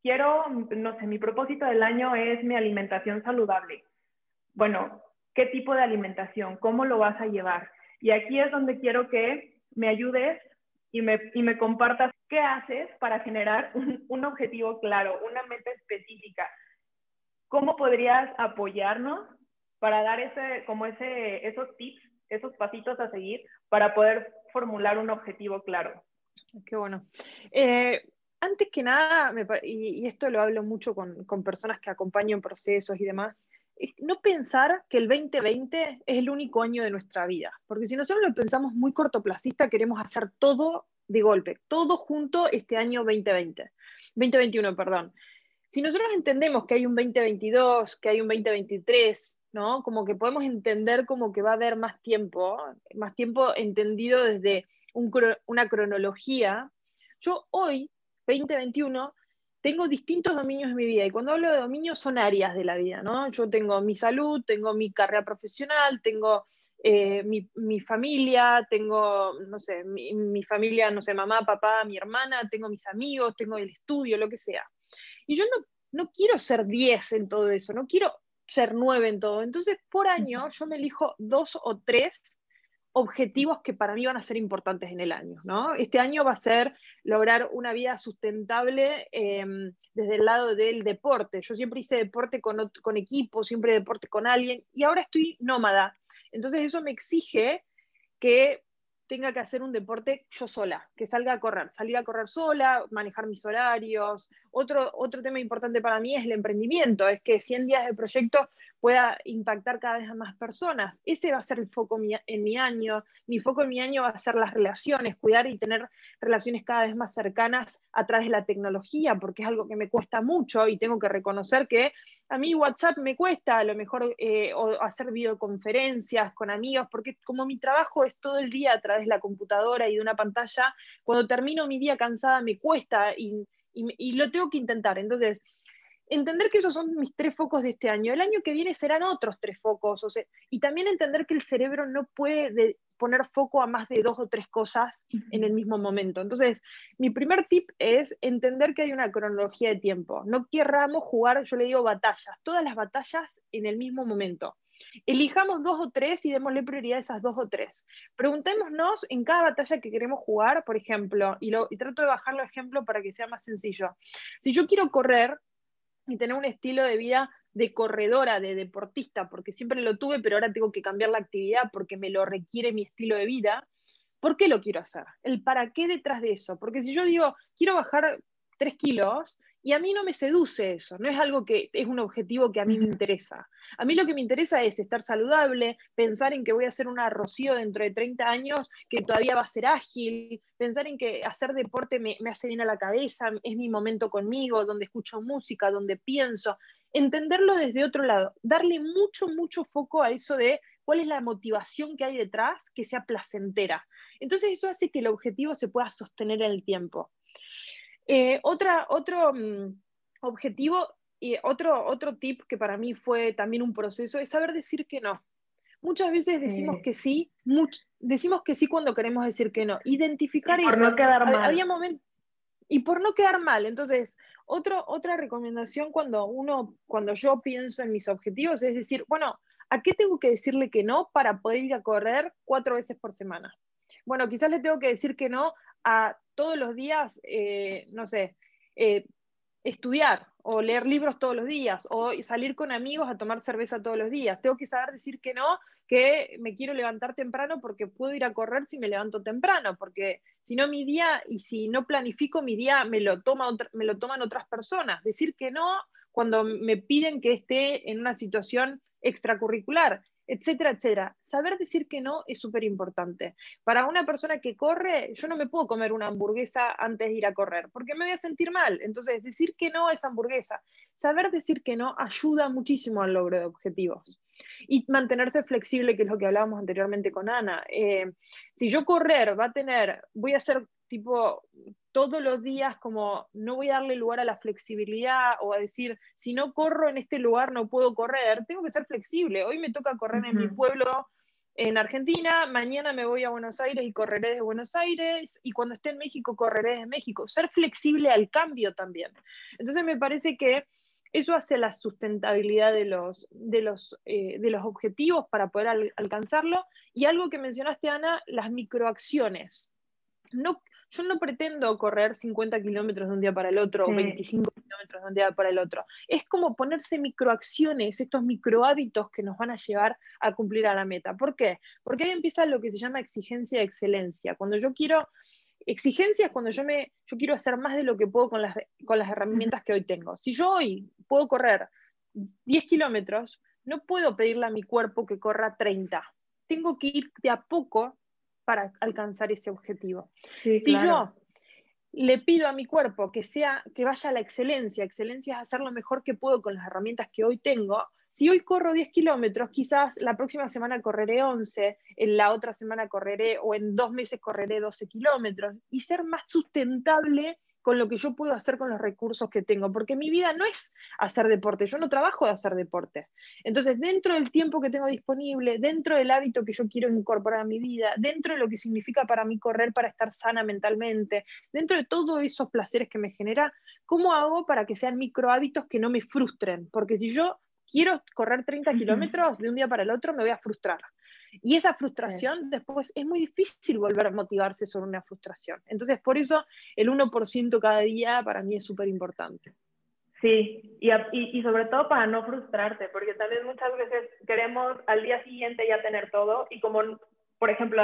quiero, no sé, mi propósito del año es mi alimentación saludable. Bueno, ¿qué tipo de alimentación? ¿Cómo lo vas a llevar? Y aquí es donde quiero que me ayudes y me compartas qué haces para generar un objetivo claro, una meta específica. ¿Cómo podrías apoyarnos para dar esos tips, esos pasitos a seguir para poder formular un objetivo claro? Qué bueno. Antes que nada, y esto lo hablo mucho con personas que acompaño en procesos y demás, es no pensar que el 2020 es el único año de nuestra vida, porque si nosotros lo pensamos muy cortoplacista, queremos hacer todo de golpe, todo junto este año 2021, perdón. Si nosotros entendemos que hay un 2022, que hay un 2023, ¿no? Como que podemos entender como que va a haber más tiempo entendido desde una cronología. Yo hoy, 2021, tengo distintos dominios en mi vida, y cuando hablo de dominios son áreas de la vida, ¿no? Yo tengo mi salud, tengo mi carrera profesional, tengo mi familia, tengo, no sé, mi familia, no sé, mamá, papá, mi hermana, tengo mis amigos, tengo el estudio, lo que sea. Y yo no quiero ser 10 en todo eso, no quiero ser 9 en todo. Entonces, por año, yo me elijo 2 o 3 objetivos que para mí van a ser importantes en el año, ¿no? Este año va a ser lograr una vida sustentable desde el lado del deporte. Yo siempre hice deporte con equipo, siempre deporte con alguien, y ahora estoy nómada. Entonces eso me exige que tenga que hacer un deporte yo sola, que salga a correr, salir a correr sola, manejar mis horarios. Otro tema importante para mí es el emprendimiento, es que 100 días de proyecto pueda impactar cada vez a más personas. Ese va a ser el foco en mi año. Mi foco en mi año va a ser las relaciones, cuidar y tener relaciones cada vez más cercanas a través de la tecnología, porque es algo que me cuesta mucho y tengo que reconocer que a mí WhatsApp me cuesta, a lo mejor o hacer videoconferencias con amigos, porque como mi trabajo es todo el día a través de la computadora y de una pantalla, cuando termino mi día cansada me cuesta y lo tengo que intentar. Entonces, entender que esos son mis 3 focos de este año. El año que viene serán otros 3 focos. O sea, y también entender que el cerebro no puede poner foco a más de 2 o 3 cosas en el mismo momento. Entonces, mi primer tip es entender que hay una cronología de tiempo. No querramos jugar, yo le digo, batallas. Todas las batallas en el mismo momento. Elijamos 2 o 3 y démosle prioridad a esas 2 o 3. Preguntémonos en cada batalla que queremos jugar, por ejemplo, y trato de bajarlo a ejemplo para que sea más sencillo. Si yo quiero correr, y tener un estilo de vida de corredora, de deportista, porque siempre lo tuve, pero ahora tengo que cambiar la actividad porque me lo requiere mi estilo de vida. ¿Por qué lo quiero hacer? El para qué detrás de eso. Porque si yo digo, quiero bajar 3 kilos, y a mí no me seduce eso, no es algo que es un objetivo que a mí me interesa. A mí lo que me interesa es estar saludable, pensar en que voy a ser una Rocío dentro de 30 años, que todavía va a ser ágil, pensar en que hacer deporte me hace bien a la cabeza, es mi momento conmigo, donde escucho música, donde pienso. Entenderlo desde otro lado, darle mucho, mucho foco a eso de cuál es la motivación que hay detrás, que sea placentera. Entonces eso hace que el objetivo se pueda sostener en el tiempo. Otro objetivo Y otro tip que para mí fue también un proceso es saber decir que no. Muchas veces decimos que sí, decimos que sí cuando queremos decir que no. Identificar eso. Por no quedar mal. Había momentos, y por no quedar mal. Entonces, otra recomendación cuando yo pienso en mis objetivos es decir, bueno, ¿a qué tengo que decirle que no para poder ir a correr 4 veces por semana? Bueno, quizás le tengo que decir que no a todos los días, no sé, estudiar o leer libros todos los días o salir con amigos a tomar cerveza todos los días. Tengo que saber decir que no, que me quiero levantar temprano porque puedo ir a correr si me levanto temprano, porque si no mi día, y si no planifico mi día, me lo toman otras personas. Decir que no cuando me piden que esté en una situación extracurricular, etcétera, etcétera. Saber decir que no es súper importante. Para una persona que corre, yo no me puedo comer una hamburguesa antes de ir a correr, porque me voy a sentir mal. Entonces, decir que no a esa hamburguesa. Saber decir que no ayuda muchísimo al logro de objetivos. Y mantenerse flexible, que es lo que hablábamos anteriormente con Ana. Si yo correr voy a hacer tipo todos los días, como no voy a darle lugar a la flexibilidad o a decir, si no corro en este lugar no puedo correr, tengo que ser flexible. Hoy me toca correr en mi pueblo en Argentina, mañana me voy a Buenos Aires y correré de Buenos Aires, y cuando esté en México correré de México. Ser flexible al cambio también. Entonces me parece que eso hace la sustentabilidad de los objetivos para poder alcanzarlo. Y algo que mencionaste, Ana, las microacciones. Yo no pretendo correr 50 kilómetros de un día para el otro o 25 kilómetros de un día para el otro. Es como ponerse microacciones, estos microhábitos que nos van a llevar a cumplir a la meta. ¿Por qué? Porque ahí empieza lo que se llama exigencia de excelencia. Cuando yo quiero... Exigencia es cuando yo quiero hacer más de lo que puedo con las herramientas que hoy tengo. Si yo hoy puedo correr 10 kilómetros, no puedo pedirle a mi cuerpo que corra 30. Tengo que ir de a poco para alcanzar ese objetivo. Sí, si yo le pido a mi cuerpo que vaya a la excelencia, excelencia es hacer lo mejor que puedo con las herramientas que hoy tengo. Si hoy corro 10 kilómetros, quizás la próxima semana correré 11, en la otra semana correré, o en 2 meses correré 12 kilómetros, y ser más sustentable con lo que yo puedo hacer con los recursos que tengo, porque mi vida no es hacer deporte, yo no trabajo de hacer deporte. Entonces, dentro del tiempo que tengo disponible, dentro del hábito que yo quiero incorporar a mi vida, dentro de lo que significa para mí correr para estar sana mentalmente, dentro de todos esos placeres que me genera, ¿cómo hago para que sean micro hábitos que no me frustren? Porque si yo quiero correr 30 kilómetros de un día para el otro, me voy a frustrar. Y esa frustración después es muy difícil volver a motivarse sobre una frustración. Entonces, por eso el 1% cada día para mí es súper importante. Sí, y sobre todo para no frustrarte, porque también muchas veces queremos al día siguiente ya tener todo, y como, por ejemplo,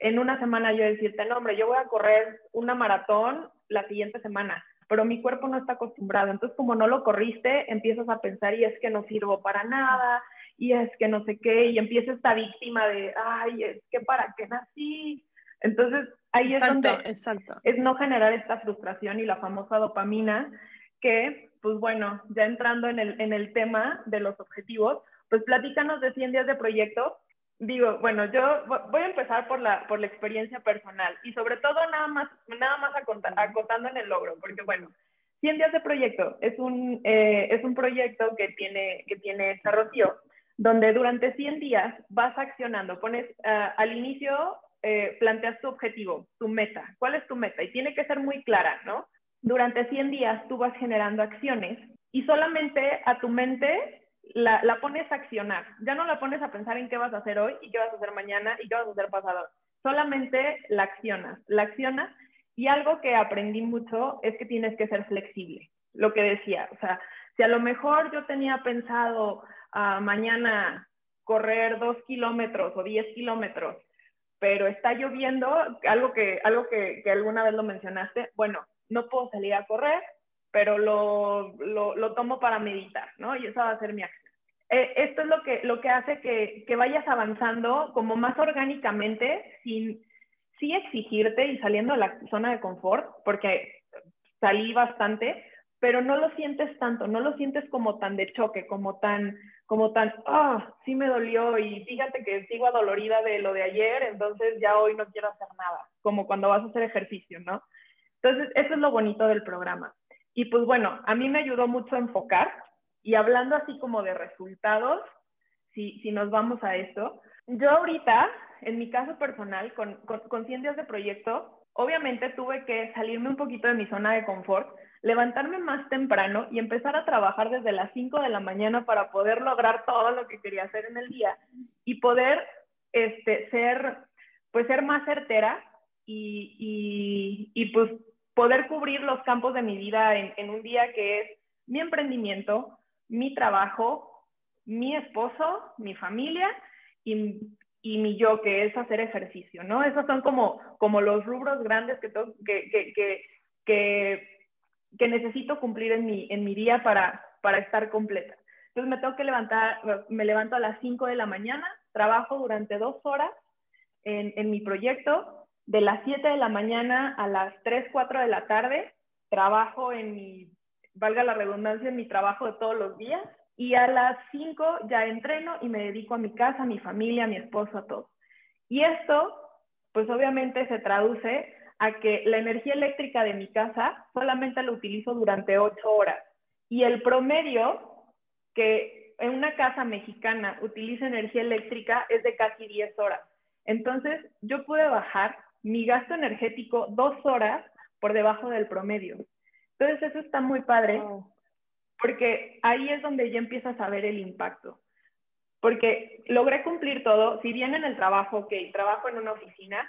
en una semana yo decirte, no hombre, yo voy a correr una maratón la siguiente semana, pero mi cuerpo no está acostumbrado. Entonces, como no lo corriste, empiezas a pensar, y es que no sirvo para nada, y es que no sé qué, y empieza esta víctima de, ay, es que para qué nací. Entonces, ahí es no generar esta frustración y la famosa dopamina, que, pues bueno, ya entrando en el tema de los objetivos, pues platícanos de 100 días de proyecto. Digo, bueno, yo voy a empezar por la experiencia personal, y sobre todo nada más acotando en el logro, porque bueno, 100 días de proyecto es un proyecto que tiene esta Rocío, donde durante 100 días vas accionando, pones al inicio, planteas tu objetivo, tu meta, ¿cuál es tu meta? Y tiene que ser muy clara, ¿no? Durante 100 días tú vas generando acciones, y solamente a tu mente la pones a accionar, ya no la pones a pensar en qué vas a hacer hoy, y qué vas a hacer mañana, y qué vas a hacer pasado. Solamente la accionas, y algo que aprendí mucho es que tienes que ser flexible, lo que decía, o sea, si a lo mejor yo tenía pensado mañana correr 2 kilómetros o 10 kilómetros, pero está lloviendo, algo que alguna vez lo mencionaste, bueno, no puedo salir a correr, pero lo tomo para meditar, ¿no? Y esa va a ser mi acción. Esto es lo que hace que vayas avanzando como más orgánicamente, sin exigirte y saliendo de la zona de confort, porque salí bastante, pero no lo sientes tanto, no lo sientes como tan de choque, como tan, ah, oh, sí me dolió, y fíjate que sigo adolorida de lo de ayer, entonces ya hoy no quiero hacer nada, como cuando vas a hacer ejercicio, ¿no? Entonces, eso es lo bonito del programa. Y pues bueno, a mí me ayudó mucho a enfocar, y hablando así como de resultados, si nos vamos a esto, yo ahorita, en mi caso personal, con 100 días de proyecto, obviamente tuve que salirme un poquito de mi zona de confort, levantarme más temprano y empezar a trabajar desde las 5 de la mañana para poder lograr todo lo que quería hacer en el día y poder ser más certera y pues poder cubrir los campos de mi vida en un día, que es mi emprendimiento, mi trabajo, mi esposo, mi familia y mi yo, que es hacer ejercicio, ¿no? Esos son como los rubros grandes que necesito cumplir en mi día para estar completa. Entonces me levanto a las 5 de la mañana, trabajo durante 2 horas en mi proyecto, de las 7 de la mañana a las 3, 4 de la tarde, trabajo en mi, valga la redundancia, en mi trabajo de todos los días, y a las 5 ya entreno y me dedico a mi casa, a mi familia, a mi esposo, a todo. Y esto, pues obviamente se traduce a que la energía eléctrica de mi casa solamente la utilizo durante 8 horas. Y el promedio que en una casa mexicana utiliza energía eléctrica es de casi 10 horas. Entonces, yo pude bajar mi gasto energético 2 horas por debajo del promedio. Entonces, eso está muy padre, porque ahí es donde ya empiezas a ver el impacto. Porque logré cumplir todo, si bien en el trabajo, trabajo en una oficina,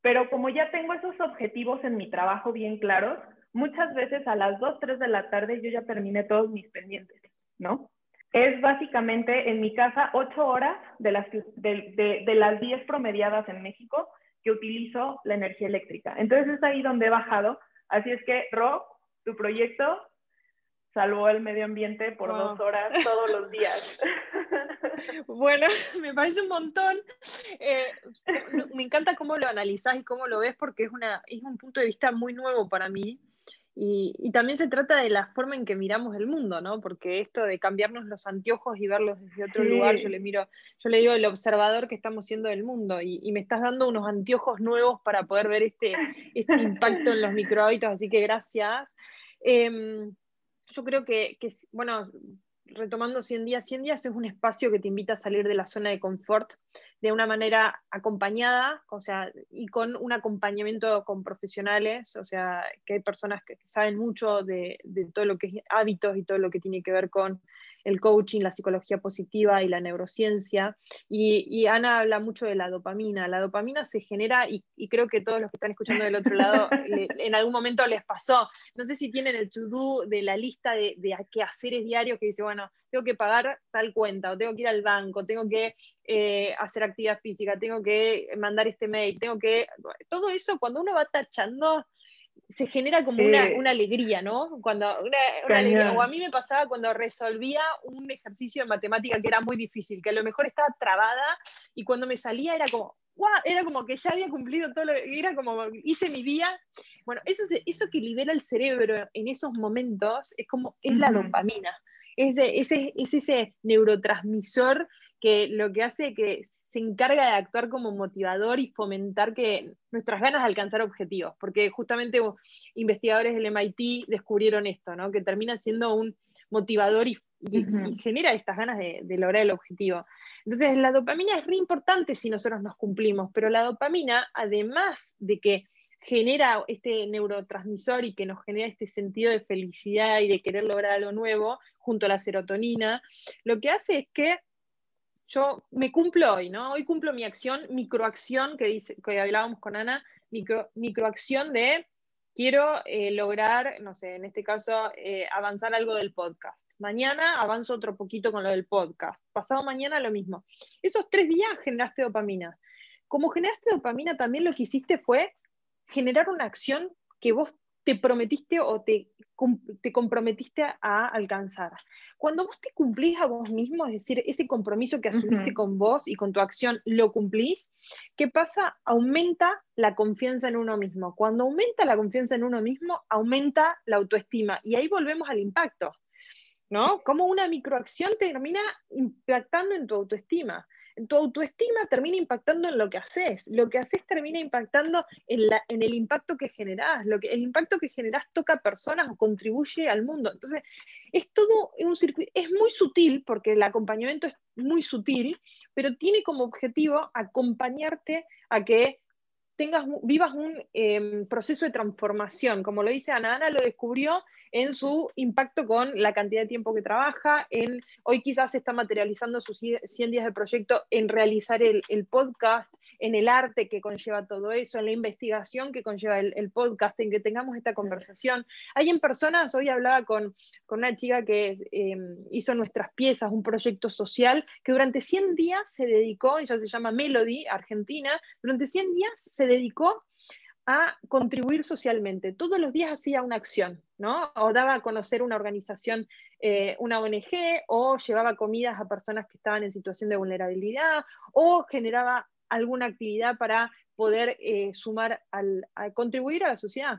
pero como ya tengo esos objetivos en mi trabajo bien claros, muchas veces a las 2, 3 de la tarde yo ya terminé todos mis pendientes, ¿no? Es básicamente en mi casa 8 horas de las 10 promediadas en México que utilizo la energía eléctrica. Entonces es ahí donde he bajado. Así es que, Ro, tu proyecto salvó el medio ambiente por 2 horas todos los días. Bueno, me parece un montón. Me encanta cómo lo analizás y cómo lo ves, porque es un punto de vista muy nuevo para mí. Y también se trata de la forma en que miramos el mundo, ¿no? Porque esto de cambiarnos los anteojos y verlos desde otro lugar, yo le digo el observador que estamos siendo del mundo, y me estás dando unos anteojos nuevos para poder ver este impacto en los microhábitos, así que gracias. Yo creo que, bueno, retomando 100 días es un espacio que te invita a salir de la zona de confort de una manera acompañada, o sea, y con un acompañamiento con profesionales, o sea, que hay personas que saben mucho de todo lo que es hábitos y todo lo que tiene que ver con el coaching, la psicología positiva y la neurociencia, y Ana habla mucho de la dopamina. La dopamina se genera, y creo que todos los que están escuchando del otro lado en algún momento les pasó, no sé si tienen el to-do de la lista de quehaceres diarios que dice, bueno, tengo que pagar tal cuenta, o tengo que ir al banco, tengo que hacer actividad física, tengo que mandar este mail, tengo que... Todo eso, cuando uno va tachando, se genera como una alegría, ¿no? Una alegría. O a mí me pasaba cuando resolvía un ejercicio de matemática que era muy difícil, que a lo mejor estaba trabada, y cuando me salía era como... ¡Wow! Era como que ya había cumplido todo, era como hice mi día. Bueno, eso que libera el cerebro en esos momentos es la dopamina. Es ese neurotransmisor que lo que hace que se encarga de actuar como motivador y fomentar que nuestras ganas de alcanzar objetivos, porque justamente investigadores del MIT descubrieron esto, ¿no? Que termina siendo un motivador y genera estas ganas de lograr el objetivo. Entonces la dopamina es re importante si nosotros nos cumplimos, pero la dopamina, además de que genera este neurotransmisor y que nos genera este sentido de felicidad y de querer lograr algo nuevo, junto a la serotonina, lo que hace es que yo me cumplo hoy, ¿no? Hoy cumplo mi acción, microacción, que hablábamos con Ana, microacción de quiero lograr, no sé, en este caso, avanzar algo del podcast. Mañana avanzo otro poquito con lo del podcast. Pasado mañana lo mismo. Esos 3 días generaste dopamina. Como generaste dopamina, también lo que hiciste fue generar una acción que vos te prometiste o te comprometiste a alcanzar. Cuando vos te cumplís a vos mismo, es decir, ese compromiso que asumiste con vos y con tu acción, lo cumplís, ¿qué pasa? Aumenta la confianza en uno mismo. Cuando aumenta la confianza en uno mismo, aumenta la autoestima. Y ahí volvemos al impacto, ¿no? Como una microacción termina impactando en tu autoestima. tu autoestima termina impactando en lo que haces termina impactando en el impacto que generás, el impacto que generás toca personas o contribuye al mundo. Entonces, es todo un circuito, es muy sutil, porque el acompañamiento es muy sutil, pero tiene como objetivo acompañarte a que vivas un proceso de transformación, como lo dice Ana. Ana lo descubrió en su impacto con la cantidad de tiempo que trabaja, hoy quizás se está materializando sus 100 días de proyecto en realizar el podcast, en el arte que conlleva todo eso, en la investigación que conlleva el podcast, en que tengamos esta conversación. Hay en personas, hoy hablaba con una chica que hizo Nuestras Piezas, un proyecto social, que durante 100 días se dedicó, ella se llama Melody, argentina, durante 100 días se dedicó a contribuir socialmente. Todos los días hacía una acción, ¿no? O daba a conocer una organización, una ONG, o llevaba comidas a personas que estaban en situación de vulnerabilidad, o generaba alguna actividad para poder sumar, a contribuir a la sociedad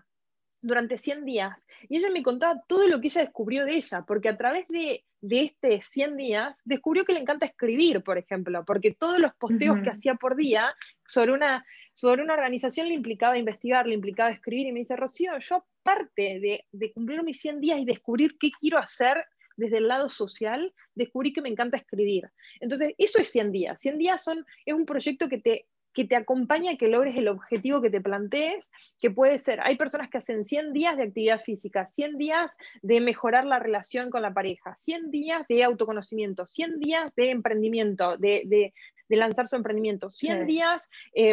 durante 100 días. Y ella me contaba todo lo que ella descubrió de ella, porque a través de este 100 días, descubrió que le encanta escribir, por ejemplo, porque todos los posteos que hacía por día sobre una organización le implicaba investigar, le implicaba escribir, y me dice, Rocío, yo aparte de cumplir mis 100 días y descubrir qué quiero hacer desde el lado social, descubrí que me encanta escribir. Entonces, eso es 100 días. 100 días es un proyecto que te acompaña a que logres el objetivo que te plantees, que puede ser, hay personas que hacen 100 días de actividad física, 100 días de mejorar la relación con la pareja, 100 días de autoconocimiento, 100 días de emprendimiento, de lanzar su emprendimiento, 100 días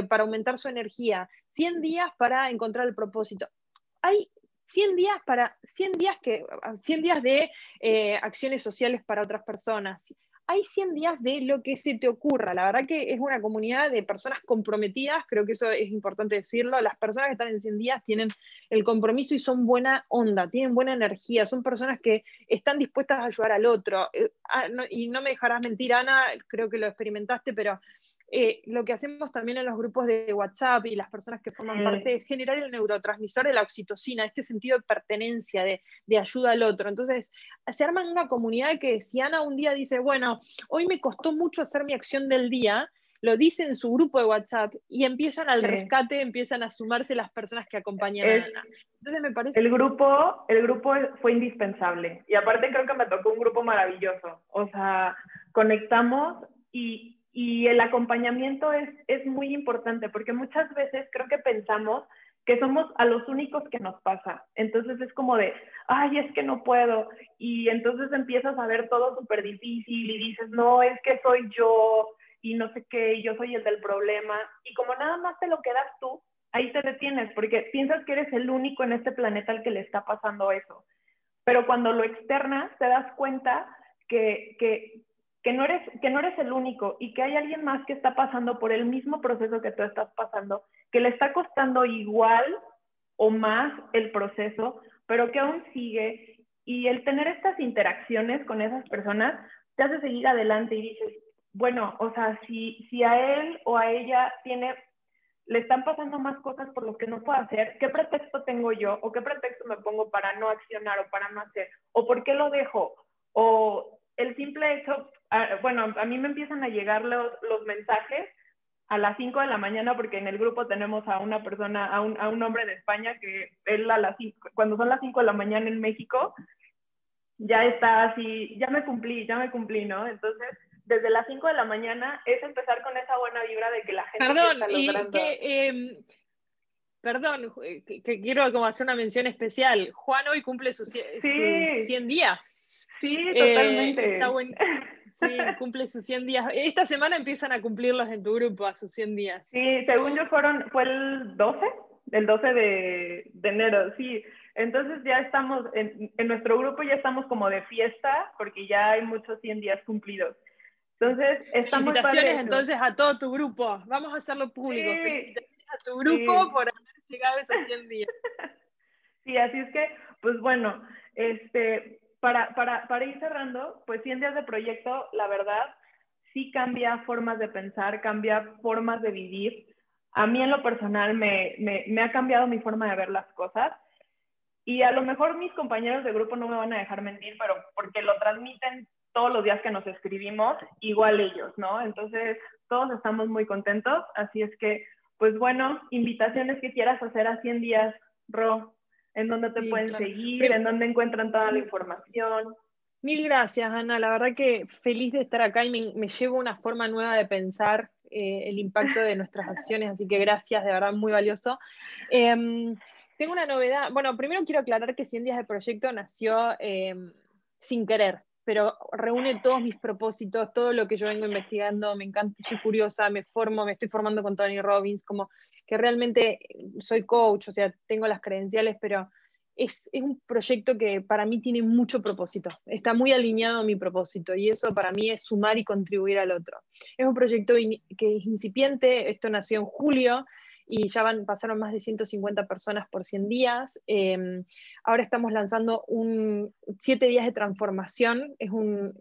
para aumentar su energía, 100 días para encontrar el propósito. Hay 100 días, 100 días de acciones sociales para otras personas. Hay 100 días de lo que se te ocurra. La verdad que es una comunidad de personas comprometidas, creo que eso es importante decirlo. Las personas que están en 100 días tienen el compromiso y son buena onda, tienen buena energía, son personas que están dispuestas a ayudar al otro. Y no me dejarás mentir, Ana, creo que lo experimentaste, pero lo que hacemos también en los grupos de WhatsApp y las personas que forman parte es generar el neurotransmisor de la oxitocina, este sentido de pertenencia, de ayuda al otro. Entonces, se arman una comunidad que si Ana un día dice, bueno, hoy me costó mucho hacer mi acción del día, lo dice en su grupo de WhatsApp y empiezan al rescate, empiezan a sumarse las personas que acompañan a Ana. Entonces me parece... El grupo fue indispensable, y aparte creo que me tocó un grupo maravilloso, o sea, conectamos y el acompañamiento es muy importante, porque muchas veces creo que pensamos que somos a los únicos que nos pasa. Entonces es como de, ay, es que no puedo. Y entonces empiezas a ver todo súper difícil y dices, no, es que soy yo y no sé qué, yo soy el del problema. Y como nada más te lo quedas tú, ahí te detienes, porque piensas que eres el único en este planeta al que le está pasando eso. Pero cuando lo externas, te das cuenta que no eres el único y que hay alguien más que está pasando por el mismo proceso que tú estás pasando, que le está costando igual o más el proceso, pero que aún sigue. Y el tener estas interacciones con esas personas te hace seguir adelante y dices, bueno, o sea, si a él o a ella le están pasando más cosas por lo que no puedo hacer, ¿qué pretexto tengo yo? ¿O qué pretexto me pongo para no accionar o para no hacer? ¿O por qué lo dejo? O el simple hecho... Bueno, a mí me empiezan a llegar los mensajes a las 5 de la mañana, porque en el grupo tenemos a una persona, a un hombre de España, que él cuando son las 5 de la mañana en México, ya está así, ya me cumplí, ¿no? Entonces, desde las 5 de la mañana es empezar con esa buena vibra de que la gente está logrando. Perdón, que quiero como hacer una mención especial. Juan hoy cumple sus 100 días. Sí, totalmente. Está bueno. Sí, cumple sus 100 días. Esta semana empiezan a cumplirlos en tu grupo, a sus 100 días. Sí, según yo fue el 12 de enero, sí. Entonces ya estamos, en nuestro grupo ya estamos como de fiesta, porque ya hay muchos 100 días cumplidos. Entonces, estamos... Felicitaciones entonces a todo tu grupo. Vamos a hacerlo público. Sí. Felicitaciones a tu grupo por haber llegado a esos 100 días. Sí, así es que, pues bueno, Para ir cerrando, pues 100 días de proyecto, la verdad, sí cambia formas de pensar, cambia formas de vivir. A mí en lo personal me ha cambiado mi forma de ver las cosas. Y a lo mejor mis compañeros de grupo no me van a dejar mentir, pero porque lo transmiten todos los días que nos escribimos, igual ellos, ¿no? Entonces, todos estamos muy contentos, así es que, pues bueno, invitaciones que quieras hacer a 100 días, Ro, en donde te pueden seguir, en donde encuentran toda la información. Mil gracias, Ana, la verdad que feliz de estar acá y me llevo una forma nueva de pensar el impacto de nuestras acciones, así que gracias, de verdad, muy valioso. Tengo una novedad, bueno, primero quiero aclarar que 100 días de proyecto nació sin querer, pero reúne todos mis propósitos, todo lo que yo vengo investigando, me encanta, soy curiosa, me formo, me estoy formando con Tony Robbins, como que realmente soy coach, o sea, tengo las credenciales, pero es un proyecto que para mí tiene mucho propósito, está muy alineado a mi propósito, y eso para mí es sumar y contribuir al otro. Es un proyecto que es incipiente, esto nació en julio, y ya pasaron más de 150 personas por 100 días. Ahora estamos lanzando 7 días de transformación, es un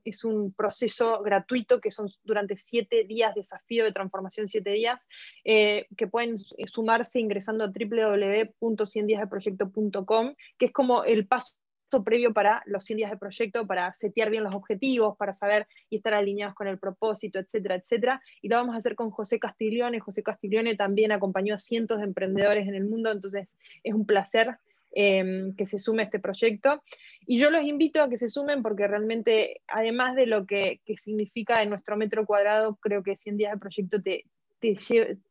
proceso gratuito que son durante 7 días, desafío de transformación 7 días, que pueden sumarse ingresando a www.100diasdeproyecto.com, que es como el paso previo para los 100 días de proyecto, para setear bien los objetivos, para saber y estar alineados con el propósito, etcétera, etcétera. Y lo vamos a hacer con José Castiglione. José Castiglione también acompañó a cientos de emprendedores en el mundo, entonces es un placer que se sume a este proyecto. Y yo los invito a que se sumen porque realmente, además de lo que significa en nuestro metro cuadrado, creo que 100 días de proyecto te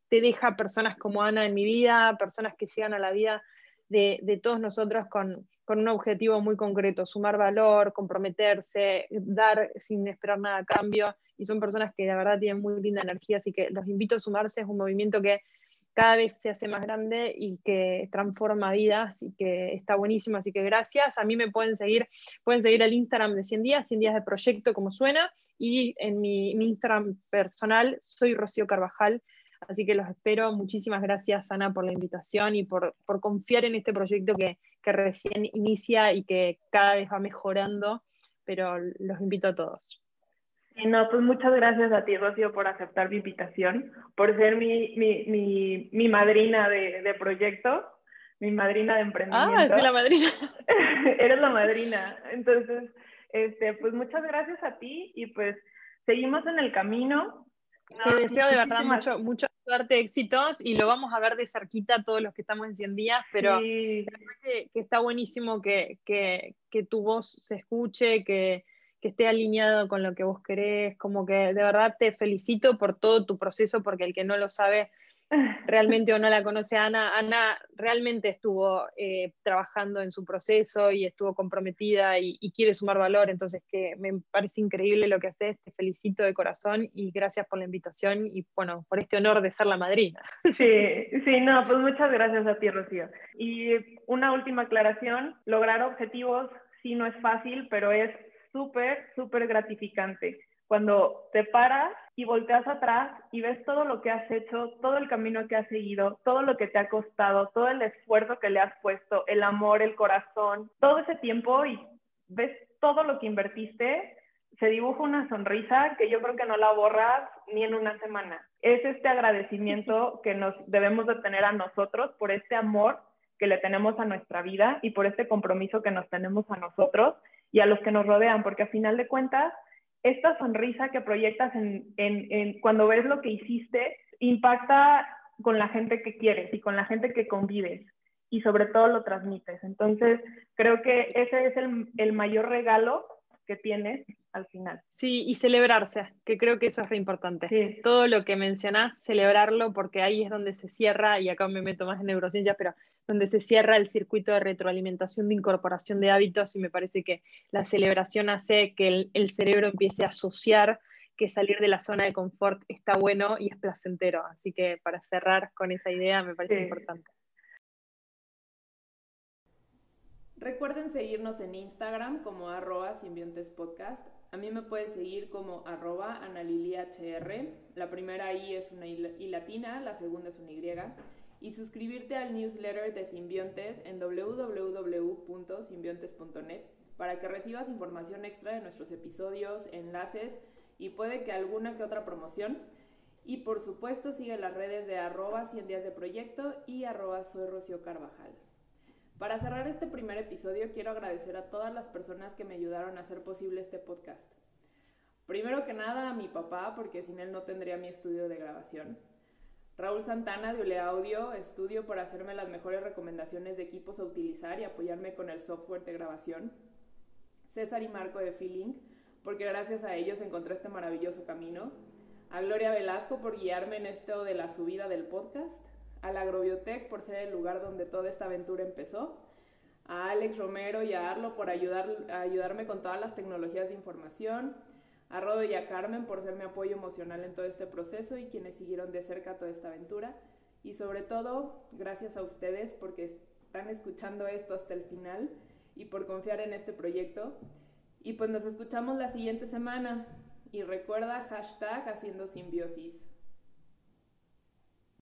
deja personas como Ana en mi vida, personas que llegan a la vida de todos nosotros con un objetivo muy concreto, sumar valor, comprometerse, dar sin esperar nada a cambio, y son personas que la verdad tienen muy linda energía, así que los invito a sumarse, es un movimiento que cada vez se hace más grande y que transforma vidas, y que está buenísimo, así que gracias. A mí me pueden seguir el Instagram de 100 días de proyecto, como suena, y en mi Instagram personal, soy Rocío Carvajal, así que los espero. Muchísimas gracias, Ana, por la invitación y por confiar en este proyecto que recién inicia y que cada vez va mejorando, pero los invito a todos. No, pues muchas gracias a ti, Rocío, por aceptar mi invitación, por ser mi madrina de proyecto, mi madrina de emprendimiento. Ah, soy la madrina. Eres la madrina. Entonces, pues muchas gracias a ti y pues seguimos en el camino. Te deseo de verdad mucha suerte, éxitos, y lo vamos a ver de cerquita todos los que estamos en 100 días, pero sí, la verdad que está buenísimo que tu voz se escuche, que esté alineado con lo que vos querés, como que de verdad te felicito por todo tu proceso, porque el que no lo sabe realmente o no la conoce a Ana realmente estuvo trabajando en su proceso y estuvo comprometida y quiere sumar valor, entonces que me parece increíble lo que haces, te felicito de corazón y gracias por la invitación y bueno, por este honor de ser la madrina. Sí, no, pues muchas gracias a ti, Rocío. Y una última aclaración, lograr objetivos sí no es fácil, pero es súper, súper gratificante. Cuando te paras y volteas atrás y ves todo lo que has hecho, todo el camino que has seguido, todo lo que te ha costado, todo el esfuerzo que le has puesto, el amor, el corazón, todo ese tiempo y ves todo lo que invertiste, se dibuja una sonrisa que yo creo que no la borras ni en una semana. Es este agradecimiento que nos debemos de tener a nosotros por este amor que le tenemos a nuestra vida y por este compromiso que nos tenemos a nosotros y a los que nos rodean, porque a final de cuentas, esta sonrisa que proyectas cuando ves lo que hiciste impacta con la gente que quieres y con la gente que convives y sobre todo lo transmites. Entonces creo que ese es el mayor regalo que tienes al final. Sí, y celebrarse, que creo que eso es re importante. Sí. Todo lo que mencionás, celebrarlo, porque ahí es donde se cierra, y acá me meto más en neurociencias, pero donde se cierra el circuito de retroalimentación de incorporación de hábitos, y me parece que la celebración hace que el cerebro empiece a asociar que salir de la zona de confort está bueno y es placentero. Así que para cerrar con esa idea me parece importante. Recuerden seguirnos en Instagram como @simbiontespodcast. A mí me pueden seguir como @analilihr. La primera I es una I latina, la segunda es una Y. Y suscribirte al newsletter de Simbiontes en www.simbiontes.net para que recibas información extra de nuestros episodios, enlaces y puede que alguna que otra promoción. Y por supuesto sigue las redes de @100diasdeproyecto y @soyrociocarvajal. Para cerrar este primer episodio, quiero agradecer a todas las personas que me ayudaron a hacer posible este podcast. Primero que nada a mi papá, porque sin él no tendría mi estudio de grabación. Raúl Santana de Ole Audio Estudio por hacerme las mejores recomendaciones de equipos a utilizar y apoyarme con el software de grabación. César y Marco de Feeling, porque gracias a ellos encontré este maravilloso camino. A Gloria Velasco por guiarme en esto de la subida del podcast. A la Agrobiotech por ser el lugar donde toda esta aventura empezó. A Alex Romero y a Arlo por ayudarme con todas las tecnologías de información. A Rodo y a Carmen por ser mi apoyo emocional en todo este proceso y quienes siguieron de cerca toda esta aventura. Y sobre todo, gracias a ustedes porque están escuchando esto hasta el final y por confiar en este proyecto. Y pues nos escuchamos la siguiente semana. Y recuerda, #HaciendoSimbiosis.